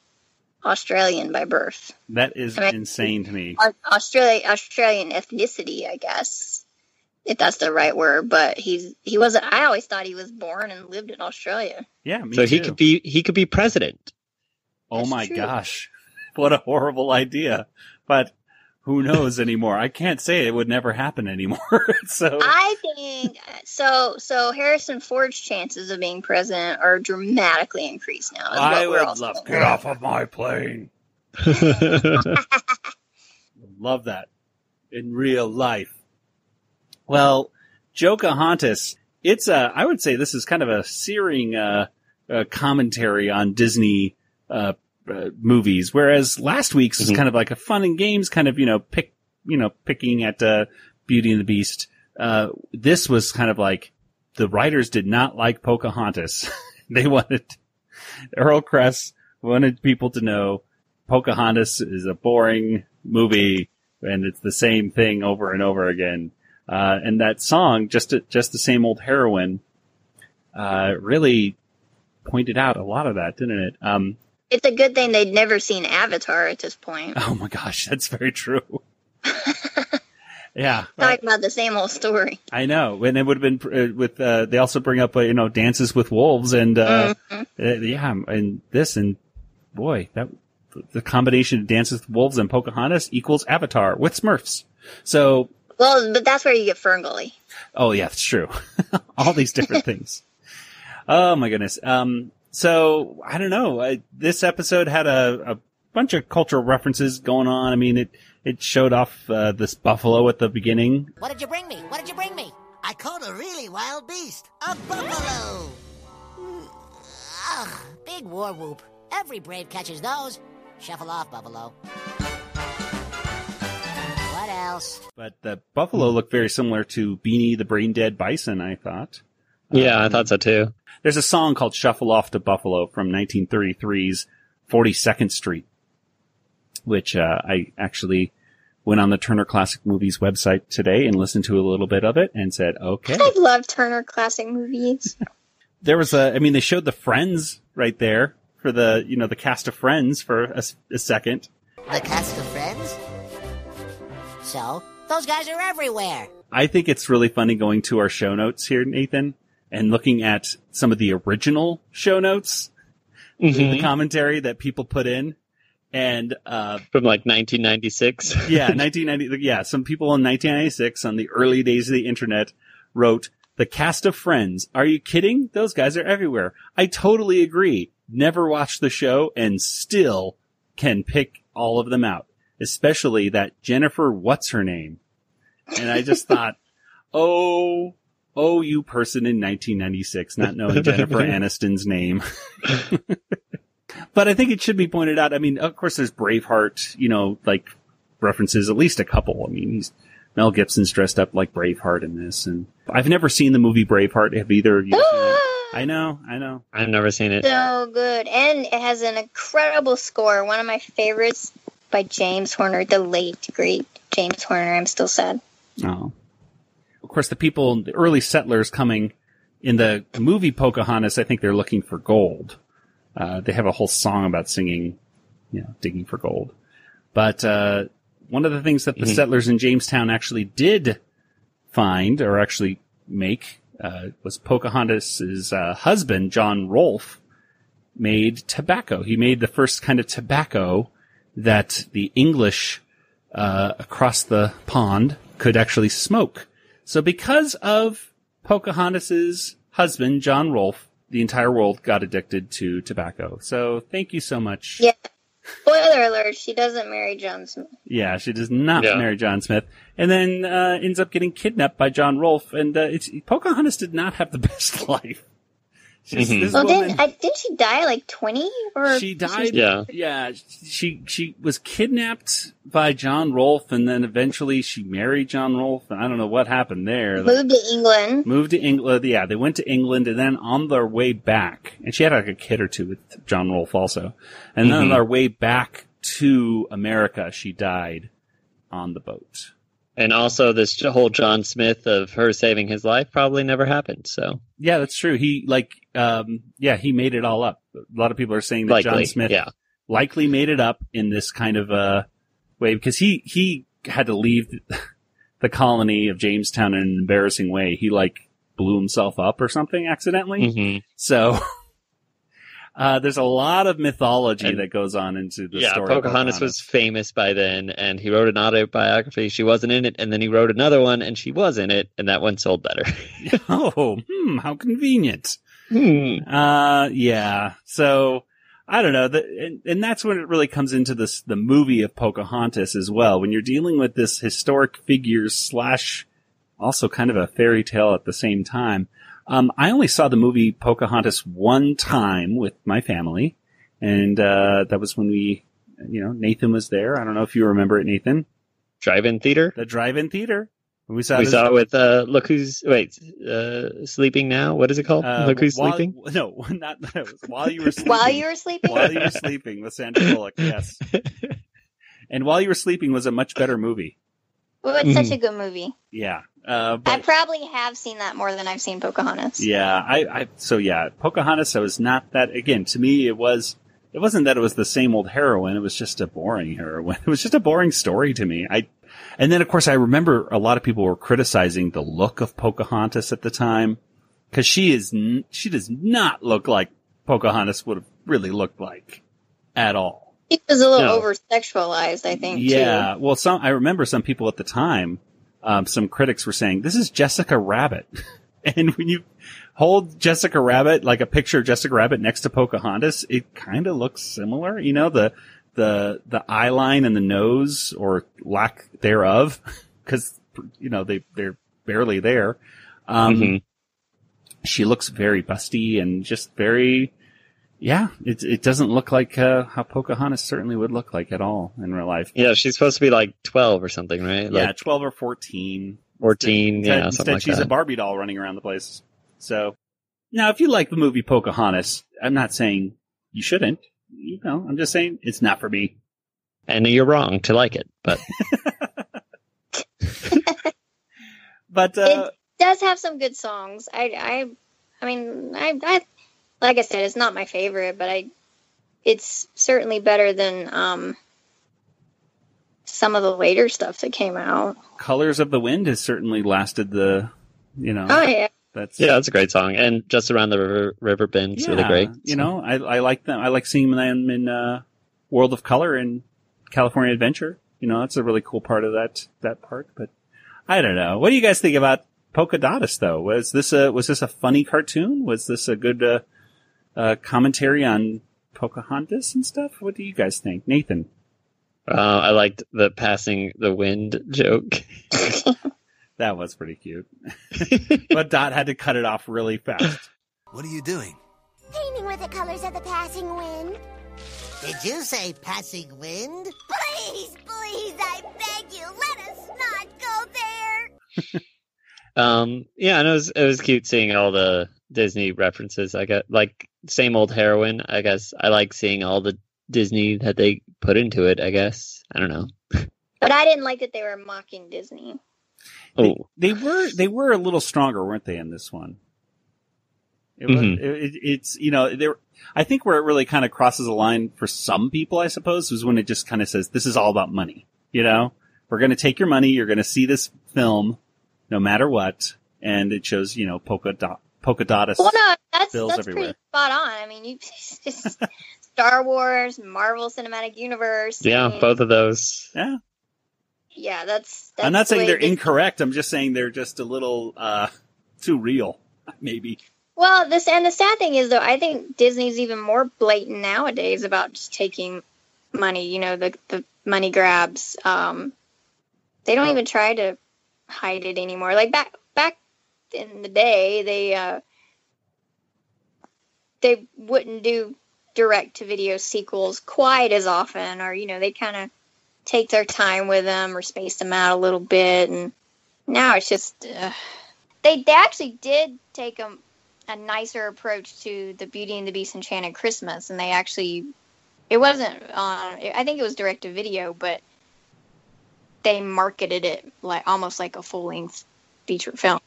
Australian by birth. That is insane to me. Australian ethnicity, I guess, if that's the right word. But he wasn't. I always thought he was born and lived in Australia. Yeah, me too. So he could be president. Oh my gosh, what a horrible idea! But who knows anymore? I can't say it would never happen anymore. So I think so. So Harrison Ford's chances of being president are dramatically increased now. I would love get off of my plane. Love that in real life. Well, Jokahontas. It's a. I would say this is kind of a searing commentary on Disney. Movies, whereas last week's was kind of like a fun and games kind of, picking at Beauty and the Beast. This was kind of like the writers did not like Pocahontas. They wanted Earl Kress wanted people to know Pocahontas is a boring movie and it's the same thing over and over again. And that song, just the same old heroine, really pointed out a lot of that, didn't it? It's a good thing they'd never seen Avatar at this point. Oh my gosh, that's very true. Yeah. Talking about the same old story. I know. And it would have been with, they also bring up, Dances with Wolves and, and this and boy, that the combination of Dances with Wolves and Pocahontas equals Avatar with Smurfs. So. Well, but that's where you get Ferngully. Oh yeah, that's true. All these different things. Oh my goodness. So, I don't know. This episode had a bunch of cultural references going on. I mean, it showed off this buffalo at the beginning. What did you bring me? I caught a really wild beast. A buffalo! Ugh, big war whoop. Every brave catches those. Shuffle off, buffalo. What else? But the buffalo looked very similar to Beanie the Brain Dead Bison, I thought. Yeah, I thought so too. There's a song called Shuffle Off to Buffalo from 1933's 42nd Street, which I actually went on the Turner Classic Movies website today and listened to a little bit of it and said, okay. I love Turner Classic Movies. There was they showed the Friends right there for the, the cast of Friends for a second. The cast of Friends? So, those guys are everywhere. I think it's really funny going to our show notes here, Nathan, and looking at some of the original show notes, the commentary that people put in, and from like 1996. Yeah, 1990. Yeah, some people in 1996, on the early days of the internet, wrote the cast of Friends. Are you kidding? Those guys are everywhere. I totally agree. Never watched the show and still can pick all of them out, especially that Jennifer. What's her name? And I just thought, oh, you person in 1996, not knowing Jennifer Aniston's name. But I think it should be pointed out. I mean, of course, there's Braveheart, references, at least a couple. I mean, Mel Gibson's dressed up like Braveheart in this. And I've never seen the movie Braveheart. Have either of you seen it? I know. I've never seen it. So good. And it has an incredible score. One of my favorites by James Horner, the late, great James Horner. I'm still sad. Oh, of course, the early settlers coming in the movie Pocahontas, I think they're looking for gold. They have a whole song about singing, digging for gold. But one of the things that the settlers in Jamestown actually did find or actually make was Pocahontas' husband, John Rolfe, made tobacco. He made the first kind of tobacco that the English across the pond could actually smoke. So because of Pocahontas' husband, John Rolfe, the entire world got addicted to tobacco. So thank you so much. Yeah. Spoiler alert, she doesn't marry John Smith. Yeah, she does not marry John Smith. And then ends up getting kidnapped by John Rolfe. And Pocahontas did not have the best life. Didn't she die like 20? She died. Yeah. She was kidnapped by John Rolfe, and then eventually she married John Rolfe. And I don't know what happened there. Moved to England. Yeah, they went to England, and then on their way back, and she had like a kid or two with John Rolfe also. And then on their way back to America, she died on the boat. And also, this whole John Smith of her saving his life probably never happened. So yeah, that's true. He he made it all up. A lot of people are saying that John Smith likely made it up in this kind of way because he had to leave the colony of Jamestown in an embarrassing way. He blew himself up or something accidentally. Mm-hmm. So there's a lot of mythology that goes on into the story. Pocahontas was famous by then, and he wrote an autobiography. She wasn't in it, and then he wrote another one, and she was in it, and that one sold better. How convenient. Yeah. So I don't know. And that's when it really comes into the movie of Pocahontas as well. When you're dealing with this historic figure / also kind of a fairy tale at the same time. I only saw the movie Pocahontas one time with my family, and that was when Nathan was there. I don't know if you remember it, Nathan. Drive-in theater? The drive-in theater. We saw it with Look Who's Sleeping Now. What is it called? Look Who's Sleeping? No, not While You Were Sleeping. While You Were Sleeping. While You Were Sleeping with Sandra Bullock. Yes. And While You Were Sleeping was a much better movie. Well, it's such a good movie. Yeah. I probably have seen that more than I've seen Pocahontas. Yeah. Pocahontas, I was not that, again, to me, it wasn't that it was the same old heroine. It was just a boring heroine. It was just a boring story to me. And then, of course, I remember a lot of people were criticizing the look of Pocahontas at the time because she does not look like Pocahontas would have really looked like at all. It was a little over-sexualized, I think, too. Well, I remember some people at the time, some critics were saying, this is Jessica Rabbit. And when you hold Jessica Rabbit, like a picture of Jessica Rabbit next to Pocahontas, it kind of looks similar. You know, the eye line and the nose, or lack thereof, because, they're barely there. She looks very busty and just very... Yeah, it doesn't look like how Pocahontas certainly would look like at all in real life. Yeah, she's supposed to be like 12 or something, right? Yeah, 12 or 14. Instead, she's a Barbie doll running around the place. So, now if you like the movie Pocahontas, I'm not saying you shouldn't. I'm just saying it's not for me. And you're wrong to like it, but... But it does have some good songs. Like I said, it's not my favorite, but it's certainly better than some of the later stuff that came out. Colors of the Wind has certainly lasted the. Oh, yeah. That's a great song. And Just Around the River Bend is really great. So. I like them. I like seeing them in World of Color and California Adventure. That's a really cool part of that part. But I don't know. What do you guys think about Pocahontas, though? Was this a funny cartoon? Was this a good... commentary on Pocahontas and stuff? What do you guys think? Nathan? I liked the passing the wind joke. That was pretty cute. But Dot had to cut it off really fast. What are you doing? Painting with the colors of the passing wind. Did you say passing wind? Please, I beg you, let us not go there. And it was cute seeing all the Disney references. I got like same old heroine. I guess I like seeing all the Disney that they put into it. I guess I don't know, but I didn't like that they were mocking Disney. Oh, they were a little stronger, weren't they, in this one? I think where it really kind of crosses a line for some people, I suppose, is when it just kind of says this is all about money. We're going to take your money. You're going to see this film, no matter what, and it shows Pocahontas. Well, no, that's pretty spot on. I mean, you just Star Wars, Marvel Cinematic Universe. Yeah, both of those. Yeah. Yeah, that's I'm not saying they're incorrect. I'm just saying they're just a little too real, maybe. Well, the sad thing is, though, I think Disney's even more blatant nowadays about just taking money, you know, the money grabs. They don't even try to hide it anymore. Like back in the day, they wouldn't do direct-to-video sequels quite as often, or, you know, they kind of take their time with them or space them out a little bit. And now it's just they actually did take them a nicer approach to the Beauty and the Beast Enchanted Christmas, and they actually, it wasn't on, I think it was direct to video, but they marketed it like almost like a full-length feature film.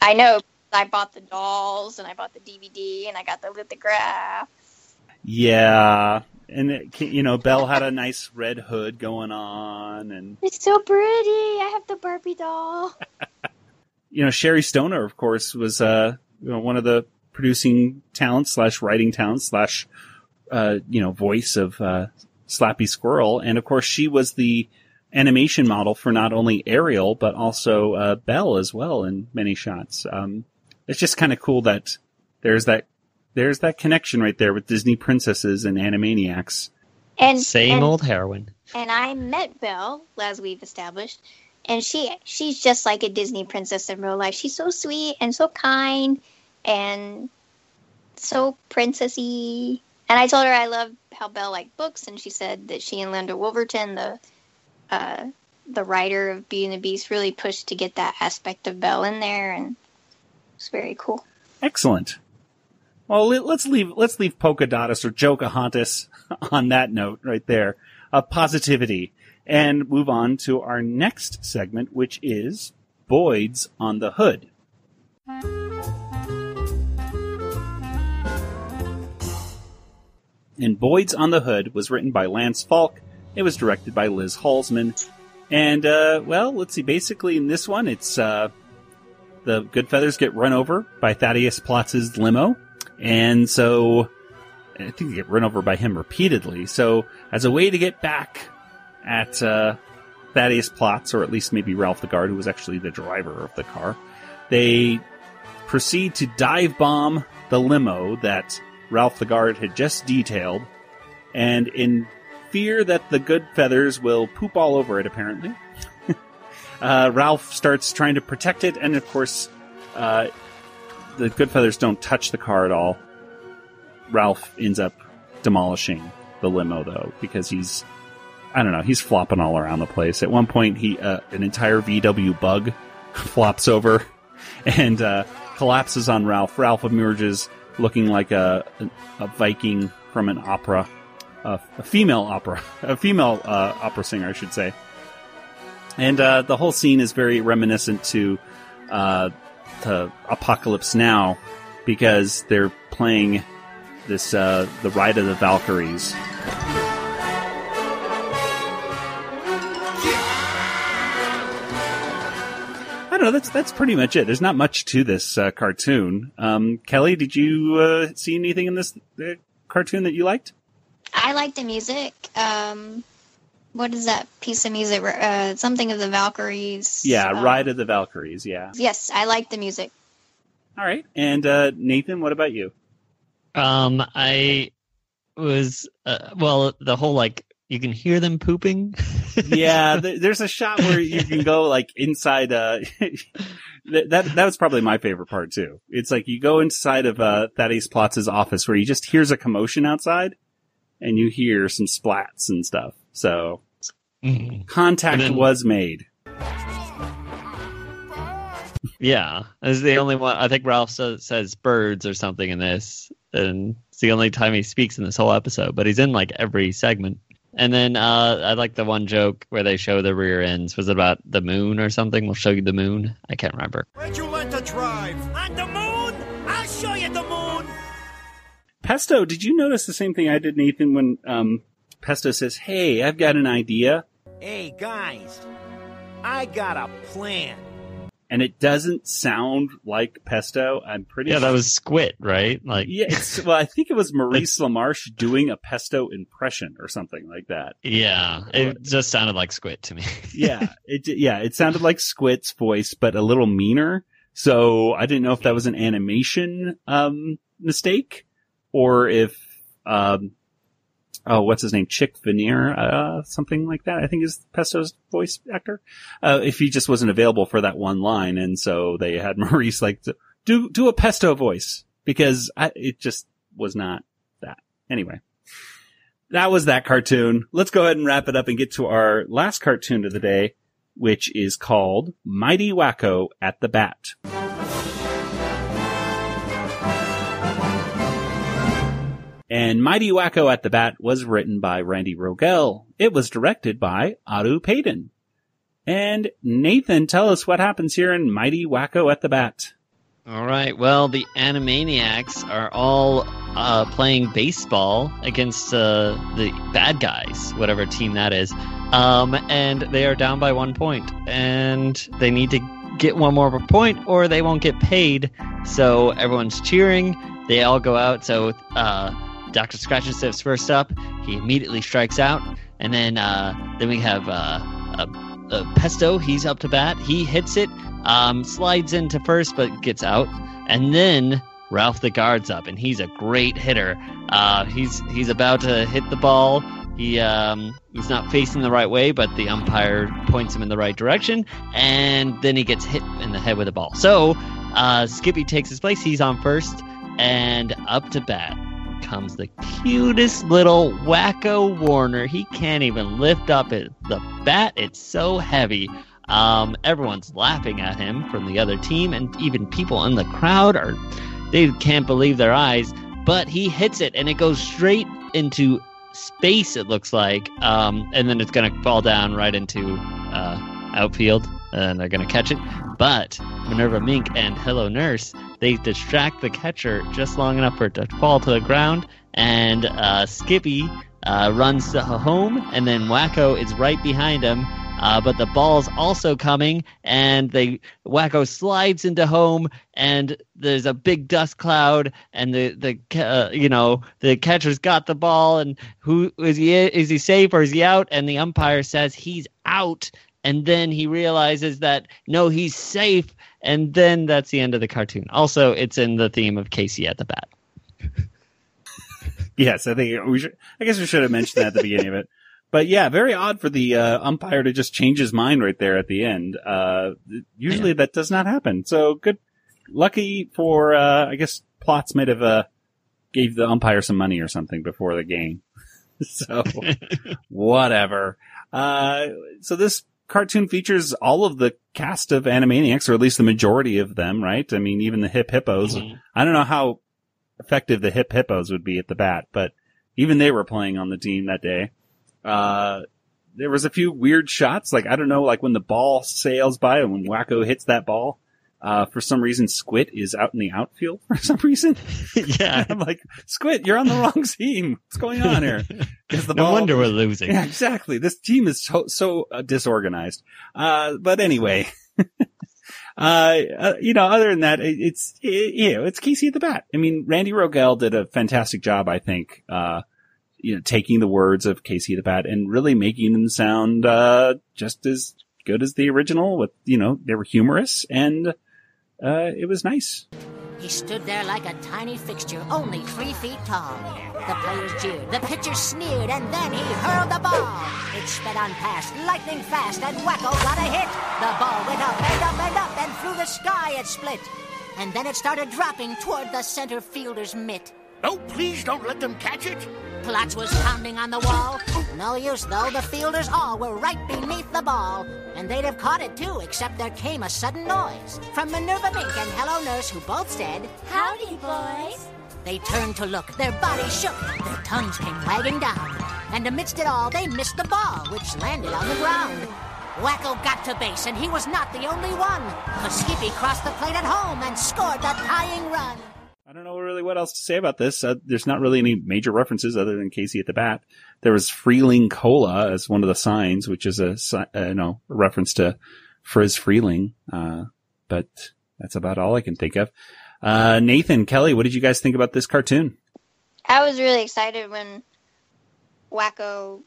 I know, I bought the dolls and I bought the DVD and I got the lithograph. Yeah, and it, you know, Belle had a nice red hood going on, and it's so pretty. I have the Barbie doll. You know, Sherry Stoner, of course, was you know, one of the producing talents / writing talents / you know, voice of Slappy Squirrel. And of course, she was the animation model for not only Ariel, but also Belle as well in many shots. It's just kind of cool that there's that connection right there with Disney princesses and Animaniacs. And Same old heroine. And I met Belle, as we've established. And she's just like a Disney princess in real life. She's so sweet and so kind and so princessy. And I told her I love how Belle liked books, and she said that she and Linda Wolverton, the writer of Beauty and the Beast, really pushed to get that aspect of Belle in there, and it's very cool. Excellent. Well, let's leave Pocahontas or Jokahontas on that note right there of positivity. And move on to our next segment, which is Boyd's on the Hood. And Boyd's on the Hood was written by Lance Falk. It was directed by Liz Halsman. And, well, let's see. Basically, in this one, it's the Goodfeathers get run over by Thaddeus Plotts' limo. And so I think they get run over by him repeatedly. So as a way to get back at Thaddeus Plotts, or at least maybe Ralph the Guard, who was actually the driver of the car, they proceed to dive bomb the limo that Ralph the Guard had just detailed, and in fear that the Goodfeathers will poop all over it, apparently, Ralph starts trying to protect it, and of course the Goodfeathers don't touch the car at all. Ralph ends up demolishing the limo, though, because he's, I don't know, he's flopping all around the place. At one point, he an entire VW bug flops over and collapses on Ralph. Ralph emerges looking like a Viking from an opera, a female opera singer, I should say. And the whole scene is very reminiscent to Apocalypse Now, because they're playing this the Ride of the Valkyries. No, that's pretty much it. There's not much to this cartoon. Kelly, did you see anything in this cartoon that you liked? I liked the music. What is that piece of music? Something of the Valkyries. Yeah, Ride of the Valkyries, yeah. Yes, I liked the music. All right. And Nathan, what about you? I was, well, the whole, like, you can hear them pooping. Yeah, there's a shot where you can go like inside. That was probably my favorite part too. It's like you go inside of Thaddeus Plotts' office, where you just hears a commotion outside, and you hear some splats and stuff. So contact was made. Yeah, this is the only one. I think Ralph says birds or something in this, and it's the only time he speaks in this whole episode. But he's in like every segment. And then I like the one joke where they show the rear ends. Was it about the moon or something? We'll show you the moon. I can't remember. Where'd you learn to drive? On the moon? I'll show you the moon. Pesto, did you notice the same thing I did, Nathan, when Pesto says, hey, I've got an idea? Hey, guys, I got a plan. and it doesn't sound like pesto. I'm pretty sure. Yeah, that was Squid, right? Like, yeah, it's, well, I think it was Maurice LaMarche doing a pesto impression or something like that. Yeah, it just sounded like Squid to me. It sounded like Squid's voice, but a little meaner. So I didn't know if that was an animation mistake or if what's his name? Chick Veneer, something like that, I think is Pesto's voice actor. If he just wasn't available for that one line. And so they had Maurice like, do a Pesto voice, because it just was not that. Anyway, that was that cartoon. Let's go ahead and wrap it up and get to our last cartoon of the day, which is called Mighty Wakko at the Bat. And Mighty Wakko at the Bat was written by Randy Rogel. It was directed by Aru Payton. And Nathan, tell us what happens here in Mighty Wakko at the Bat. All right. Well, the Animaniacs are all playing baseball against the bad guys, whatever team that is. And they are down by 1 point. And they need to get one more point or they won't get paid. So everyone's cheering. They all go out. So... Dr. Scratch and Sniff's first up. He immediately strikes out. And then we have Pesto. He's up to bat. He hits it, slides into first, but gets out. And then Ralph the guard's up, and he's a great hitter. He's about to hit the ball. He's not facing the right way, but the umpire points him in the right direction. And then he gets hit in the head with a ball. So Skippy takes his place. He's on first and up to bat. Comes the cutest little Wakko Warner. He can't even lift up the bat. It's so heavy. Everyone's laughing at him from the other team, and even people in the crowd they can't believe their eyes. But he hits it, and it goes straight into space, it looks like. And then it's going to fall down right into outfield, and they're going to catch it. But Minerva Mink and Hello Nurse... they distract the catcher just long enough for it to fall to the ground, and Skippy runs to home, and then Wakko is right behind him, but the ball's also coming, and Wakko slides into home, and there's a big dust cloud, and the catcher's got the ball, and who is he? Is he safe or is he out? And the umpire says he's out, and then he realizes that no, he's safe. And then that's the end of the cartoon. Also, it's in the theme of Casey at the Bat. Yes, I think we should. I guess we should have mentioned that at the beginning of it. But yeah, very odd for the umpire to just change his mind right there at the end. Usually that does not happen. So good, lucky for I guess Plots might have gave the umpire some money or something before the game. So whatever. So this cartoon features all of the cast of Animaniacs, or at least the majority of them, right? I mean, even the Hip Hippos. Mm-hmm. I don't know how effective the Hip Hippos would be at the bat, but even they were playing on the team that day. There was a few weird shots. Like, I don't know, like when the ball sails by and when Wakko hits that ball, for some reason, Squid is out in the outfield for some reason. Yeah. I'm like, Squid, you're on the wrong team. What's going on here? No wonder we're losing. Yeah, exactly. This team is so disorganized. But anyway, other than that, it's Casey at the Bat. I mean, Randy Rogel did a fantastic job, I think, taking the words of Casey at the Bat and really making them sound, just as good as the original with, they were humorous and, it was nice. He stood there like a tiny fixture, only 3 feet tall. The players jeered, the pitcher sneered, and then he hurled the ball. It sped on past, lightning fast, and Wakko got a hit. The ball went up and up and up, and through the sky it split. And then it started dropping toward the center fielder's mitt. Oh, please don't let them catch it. Plots was pounding on the wall. No use, though. The fielders all were right beneath the ball. And they'd have caught it, too, except there came a sudden noise from Minerva Mink and Hello Nurse, who both said, "Howdy, boys." They turned to look. Their bodies shook. Their tongues came wagging down. And amidst it all, they missed the ball, which landed on the ground. Wakko got to base, and he was not the only one. But Skippy crossed the plate at home and scored the tying run. I don't know really what else to say about this. There's not really any major references other than Casey at the Bat. There was Freeling Cola as one of the signs, which is a reference to Friz Freeling. but that's about all I can think of. Nathan, Kelly, what did you guys think about this cartoon? I was really excited when Wakko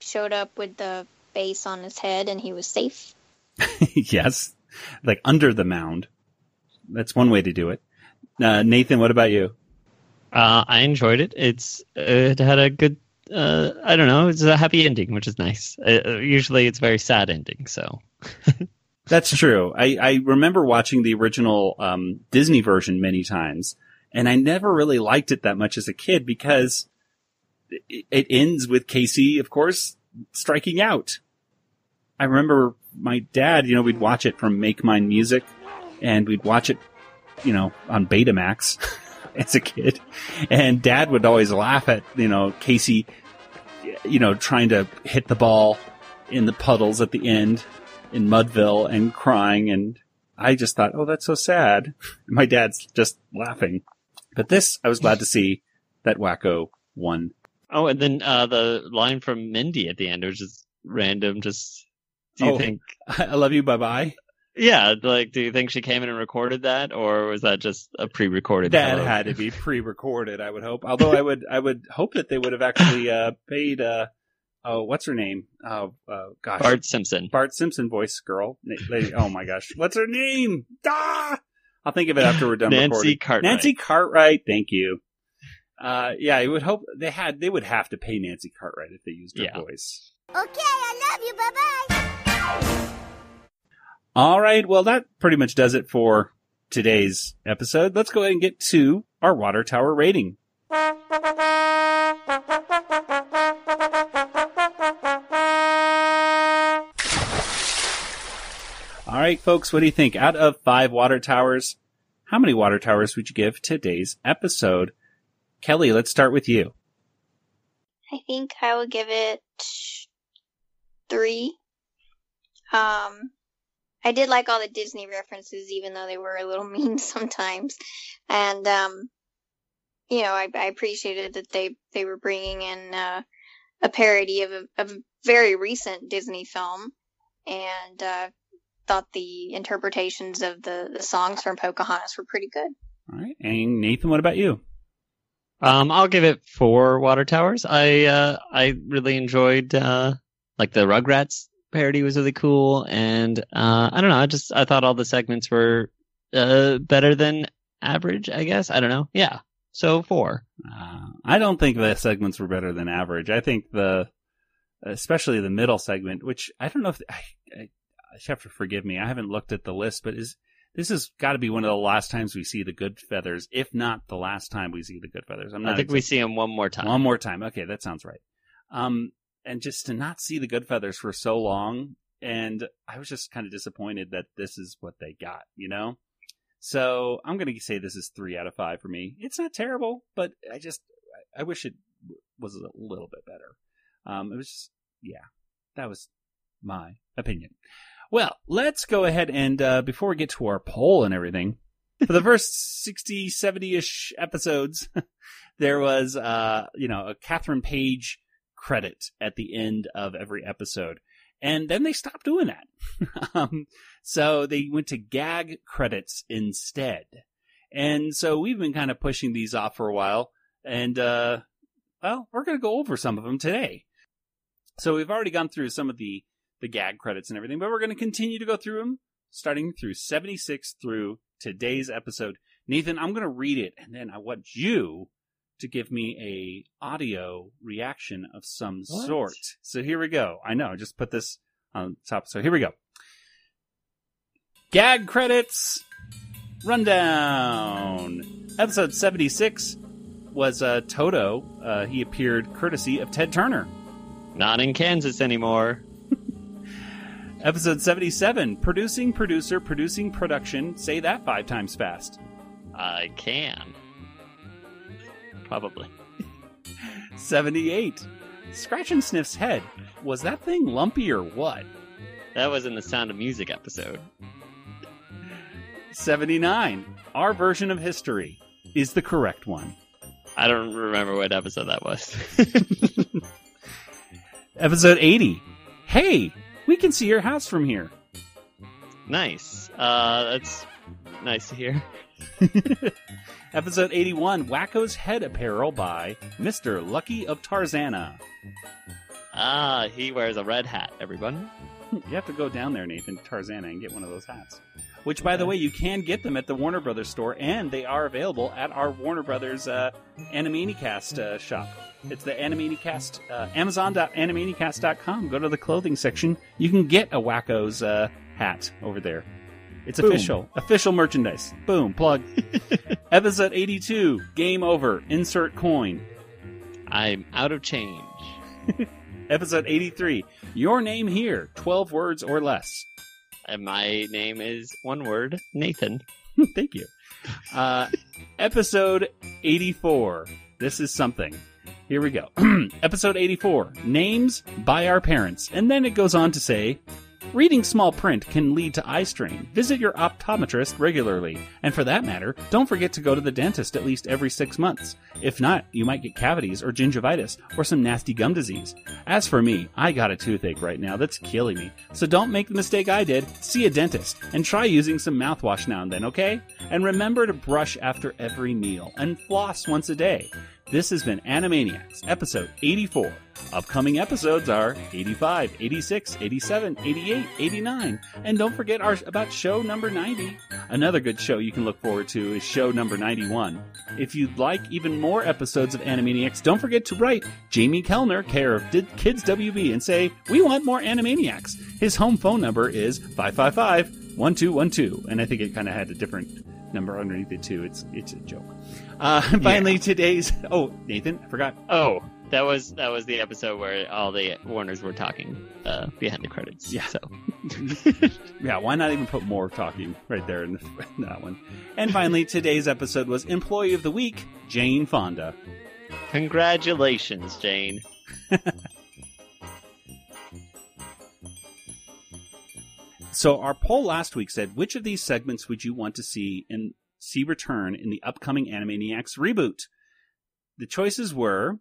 showed up with the base on his head and he was safe. Yes, like under the mound. That's one way to do it. Nathan, what about you? I enjoyed it. It had a good, I don't know, it's a happy ending, which is nice. Usually it's a very sad ending, so. That's true. I remember watching the original Disney version many times, and I never really liked it that much as a kid because it ends with Casey, of course, striking out. I remember my dad, you know, we'd watch it from Make Mine Music, and we'd watch it, you know, on Betamax as a kid. And Dad would always laugh at, you know, Casey, you know, trying to hit the ball in the puddles at the end in Mudville and crying. And I just thought, oh, that's so sad. And my dad's just laughing. But this, I was glad to see that Wakko won. Oh, and then the line from Mindy at the end was just random. Just, do you think? I love you, bye-bye. Yeah, like, do you think she came in and recorded that, or was that just a pre-recorded? That photo? Had to be pre-recorded, I would hope. Although I would hope that they would have actually paid. What's her name? Gosh, Bart Simpson voice girl. Lady, oh my gosh, what's her name? I'll think of it after we're done. Nancy Cartwright. Thank you. Yeah, I would hope they would have to pay Nancy Cartwright if they used her voice. Okay, I love you. Bye bye. All right, well, that pretty much does it for today's episode. Let's go ahead and get to our water tower rating. All right, folks, what do you think? Out of 5 water towers, how many water towers would you give today's episode? Kelly, let's start with you. I think I will give it 3. I did like all the Disney references, even though they were a little mean sometimes. And, you know, I appreciated that they were bringing in a parody of a very recent Disney film, and thought the interpretations of the songs from Pocahontas were pretty good. All right. And Nathan, what about you? I'll give it 4 water towers. I really enjoyed, like, the Rugrats parody was really cool, and I don't know, I thought all the segments were better than average, I guess. I don't know. Yeah, so 4. I don't think the segments were better than average. I think especially the middle segment, which I don't know if I have to forgive me, I haven't looked at the list, but this has got to be one of the last times we see the good feathers, if not the last time we see the good feathers. I think we see them one more time. Okay, that sounds right. And just to not see the good feathers for so long. And I was just kind of disappointed that this is what they got, you know? So I'm going to say this is 3 out of 5 for me. It's not terrible, but I wish it was a little bit better. That was my opinion. Well, let's go ahead and, before we get to our poll and everything, for the first 60, 70-ish episodes, there was, you know, a Catherine Page credit at the end of every episode. And then they stopped doing that. So they went to gag credits instead. And so we've been kind of pushing these off for a while. And, well, we're going to go over some of them today. So we've already gone through some of the gag credits and everything, but we're going to continue to go through them, starting through 76 through today's episode. Nathan, I'm going to read it, and then I want you to give me a audio reaction of some sort. So here we go. I know, just put this on top. So here we go. Gag credits rundown. Episode 76 was Toto. He appeared courtesy of Ted Turner. Not in Kansas anymore. Episode 77, producing, producer, producing, production. Say that 5 times fast. I can. Probably. 78. Scratch and Sniff's head. Was that thing lumpy or what? That was in the Sound of Music episode. 79. Our version of history is the correct one. I don't remember what episode that was. Episode 80. Hey, we can see your house from here. Nice. That's nice to hear. Episode 81, Wacko's Head Apparel by Mr. Lucky of Tarzana. Ah, he wears a red hat, everyone. You have to go down there, Nathan, to Tarzana and get one of those hats. Which, by the way, you can get them at the Warner Brothers store, and they are available at our Warner Brothers Animaniacast shop. It's the Animaniacast, amazon.animaniacast.com. Go to the clothing section. You can get a Wacko's hat over there. It's official merchandise. Boom, plug. Episode 82, Game Over, Insert Coin. I'm out of change. Episode 83, Your Name Here, 12 words or less. And my name is one word, Nathan. Thank you. Episode 84, This Is Something. Here we go. Episode 84, Names by Our Parents. And then it goes on to say, reading small print can lead to eye strain. Visit your optometrist regularly. And for that matter, don't forget to go to the dentist at least every 6 months. If not, you might get cavities or gingivitis or some nasty gum disease. As for me, I got a toothache right now that's killing me. So don't make the mistake I did. See a dentist and try using some mouthwash now and then, okay? And remember to brush after every meal and floss once a day. This has been Animaniacs, episode 84. Upcoming episodes are 85, 86, 87, 88, 89. And don't forget about show number 90. Another good show you can look forward to is show number 91. If you'd like even more episodes of Animaniacs, don't forget to write Jamie Kellner, care of Kids WB, and say, we want more Animaniacs. His home phone number is 555-1212. And I think it kind of had a different number underneath it, too. It's a joke. Finally, today's... Oh, Nathan, I forgot. Oh, that was the episode where all the Warners were talking behind the credits. Yeah. So. Yeah, why not even put more talking right there in that one? And finally, today's episode was Employee of the Week, Jane Fonda. Congratulations, Jane. So our poll last week said, which of these segments would you want to see return in the upcoming Animaniacs reboot? The choices were,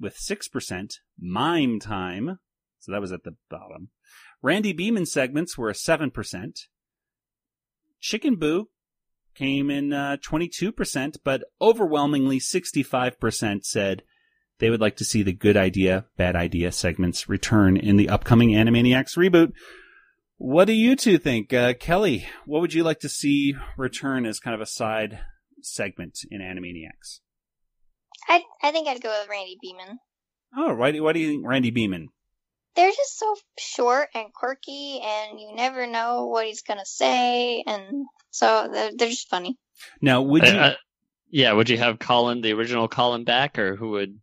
with 6%, Mime Time, so that was at the bottom. Randy Beeman segments were 7%. Chicken Boo came in 22%, but overwhelmingly 65% said they would like to see the Good Idea, Bad Idea segments return in the upcoming Animaniacs reboot. What do you two think? Kelly, what would you like to see return as kind of a side segment in Animaniacs? I think I'd go with Randy Beeman. Oh, why do you think Randy Beeman? They're just so short and quirky, and you never know what he's going to say, and so they're just funny. Now, would you have Colin, the original Colin, back, or who would...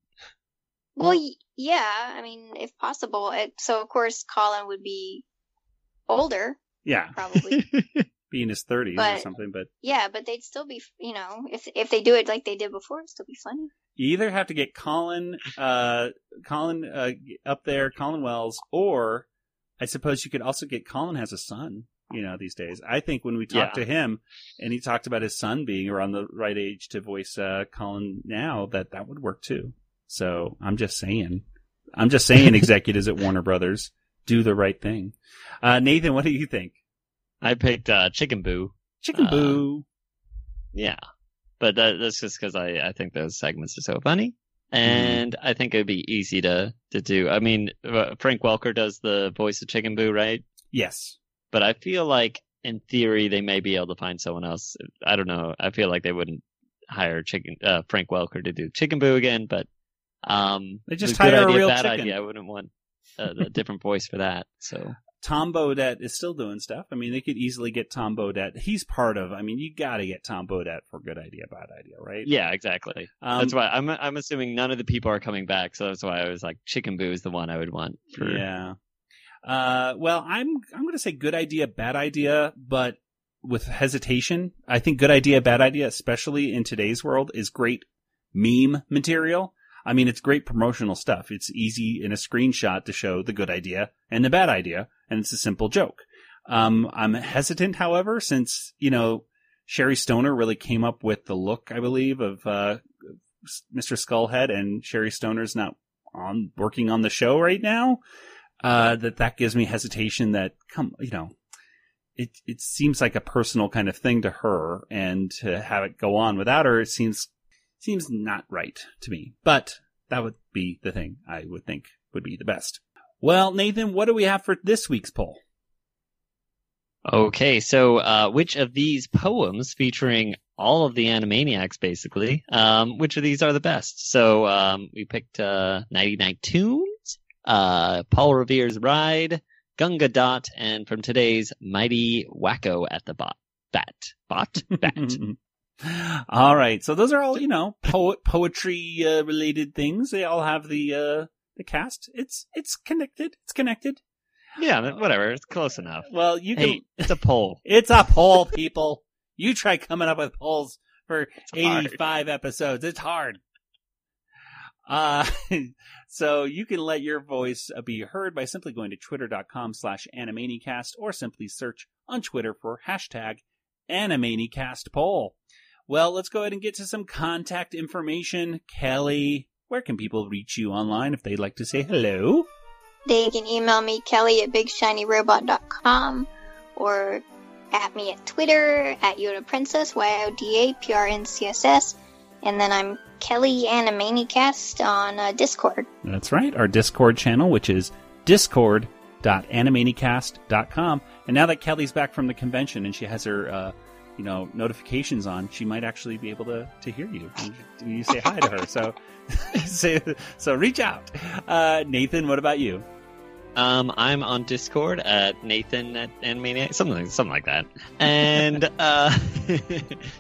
Well, yeah, I mean, if possible. So, of course, Colin would be... older, yeah, probably be in his 30s or something, but yeah, but they'd still be, you know, if they do it like they did before, it'd still be funny. You either have to get Colin up there, Colin Wells, or I suppose you could also get Colin has a son. You know, these days, I think when we talked to him, and he talked about his son being around the right age to voice Colin now, that would work too. So I'm just saying, executives at Warner Brothers. Do the right thing. Nathan, what do you think? I picked Chicken Boo. Chicken Boo. Yeah. But that's just because I think those segments are so funny. And I think it would be easy to do. I mean, Frank Welker does the voice of Chicken Boo, right? Yes. But I feel like, in theory, they may be able to find someone else. I don't know. I feel like they wouldn't hire Frank Welker to do Chicken Boo again. But they just hire a real chicken. Idea, I wouldn't want... a different voice for that. So Tom Bodette is still doing stuff. I mean, they could easily get Tom Bodette. He's part of. I mean, you got to get Tom Bodette for Good Idea, Bad Idea, right? Yeah, exactly. That's why I'm assuming none of the people are coming back. So that's why I was like, Chicken Boo is the one I would want. Yeah. Well, I'm going to say Good Idea, Bad Idea, but with hesitation. I think Good Idea, Bad Idea, especially in today's world, is great meme material. I mean, it's great promotional stuff. It's easy in a screenshot to show the good idea and the bad idea, and it's a simple joke. I'm hesitant, however, since, you know, Sherry Stoner really came up with the look, I believe, of Mr. Skullhead, and Sherry Stoner's not working on the show right now. That gives me hesitation that, you know, it seems like a personal kind of thing to her, and to have it go on without her, it seems not right to me. But that would be the thing I would think would be the best. Well, Nathan, what do we have for this week's poll? Okay, so which of these poems featuring all of the Animaniacs, basically, which of these are the best? So we picked 99 Tunes, Paul Revere's Ride, Gunga Dot, and from today's Mighty Wakko at the Bat. All right, so those are all, poetry related things. They all have the cast. It's connected. Yeah, whatever. It's close enough. Well, it's a poll. It's a poll, people. You try coming up with polls for 85 episodes. It's hard. So you can let your voice be heard by simply going to twitter.com/Animaniacast or simply search on Twitter for #AnimaniacastPoll. Well, let's go ahead and get to some contact information. Kelly, where can people reach you online if they'd like to say hello? They can email me, kelly@bigshinyrobot.com, or at me at Twitter, at YodaPrincess, YODAPRNCSS, and then I'm Kelly Animaniacast on Discord. That's right, our Discord channel, which is discord.animaniacast.com. And now that Kelly's back from the convention and she has her, notifications on, she might actually be able to hear you when you say hi to her. So reach out. Nathan, what about you? I'm on Discord at Nathan at Animaniacs, something like that, and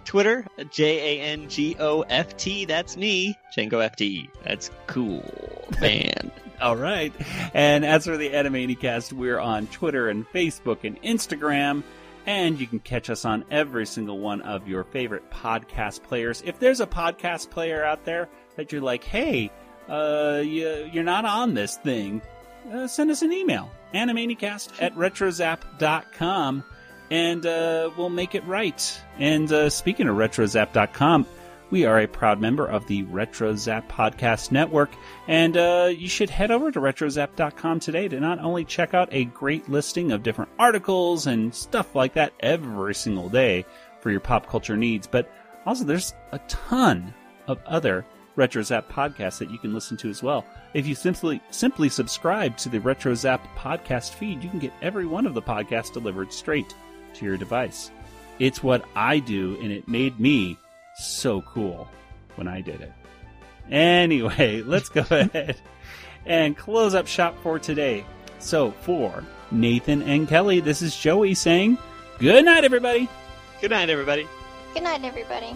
Twitter JANGOFT. That's me, JangoFT. That's cool, man. All right, and as for the Animaniacast, we're on Twitter and Facebook and Instagram, and you can catch us on every single one of your favorite podcast players. If there's a podcast player out there that you're like, hey, you're not on this thing, send us an email, animaniacast@retrozap.com, and we'll make it right. And speaking of retrozap.com, we are a proud member of the RetroZap Podcast Network, and you should head over to retrozap.com today to not only check out a great listing of different articles and stuff like that every single day for your pop culture needs, but also there's a ton of other RetroZap podcasts that you can listen to as well. If you simply subscribe to the RetroZap podcast feed, you can get every one of the podcasts delivered straight to your device. It's what I do, and it made me so cool when I did it. Anyway, let's go ahead and close up shop for today. So for Nathan and Kelly, this is Joey saying, good night, everybody. Good night, everybody. Good night, everybody.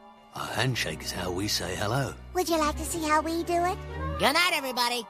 A handshake is how we say hello. Would you like to see how we do it? Good night, everybody.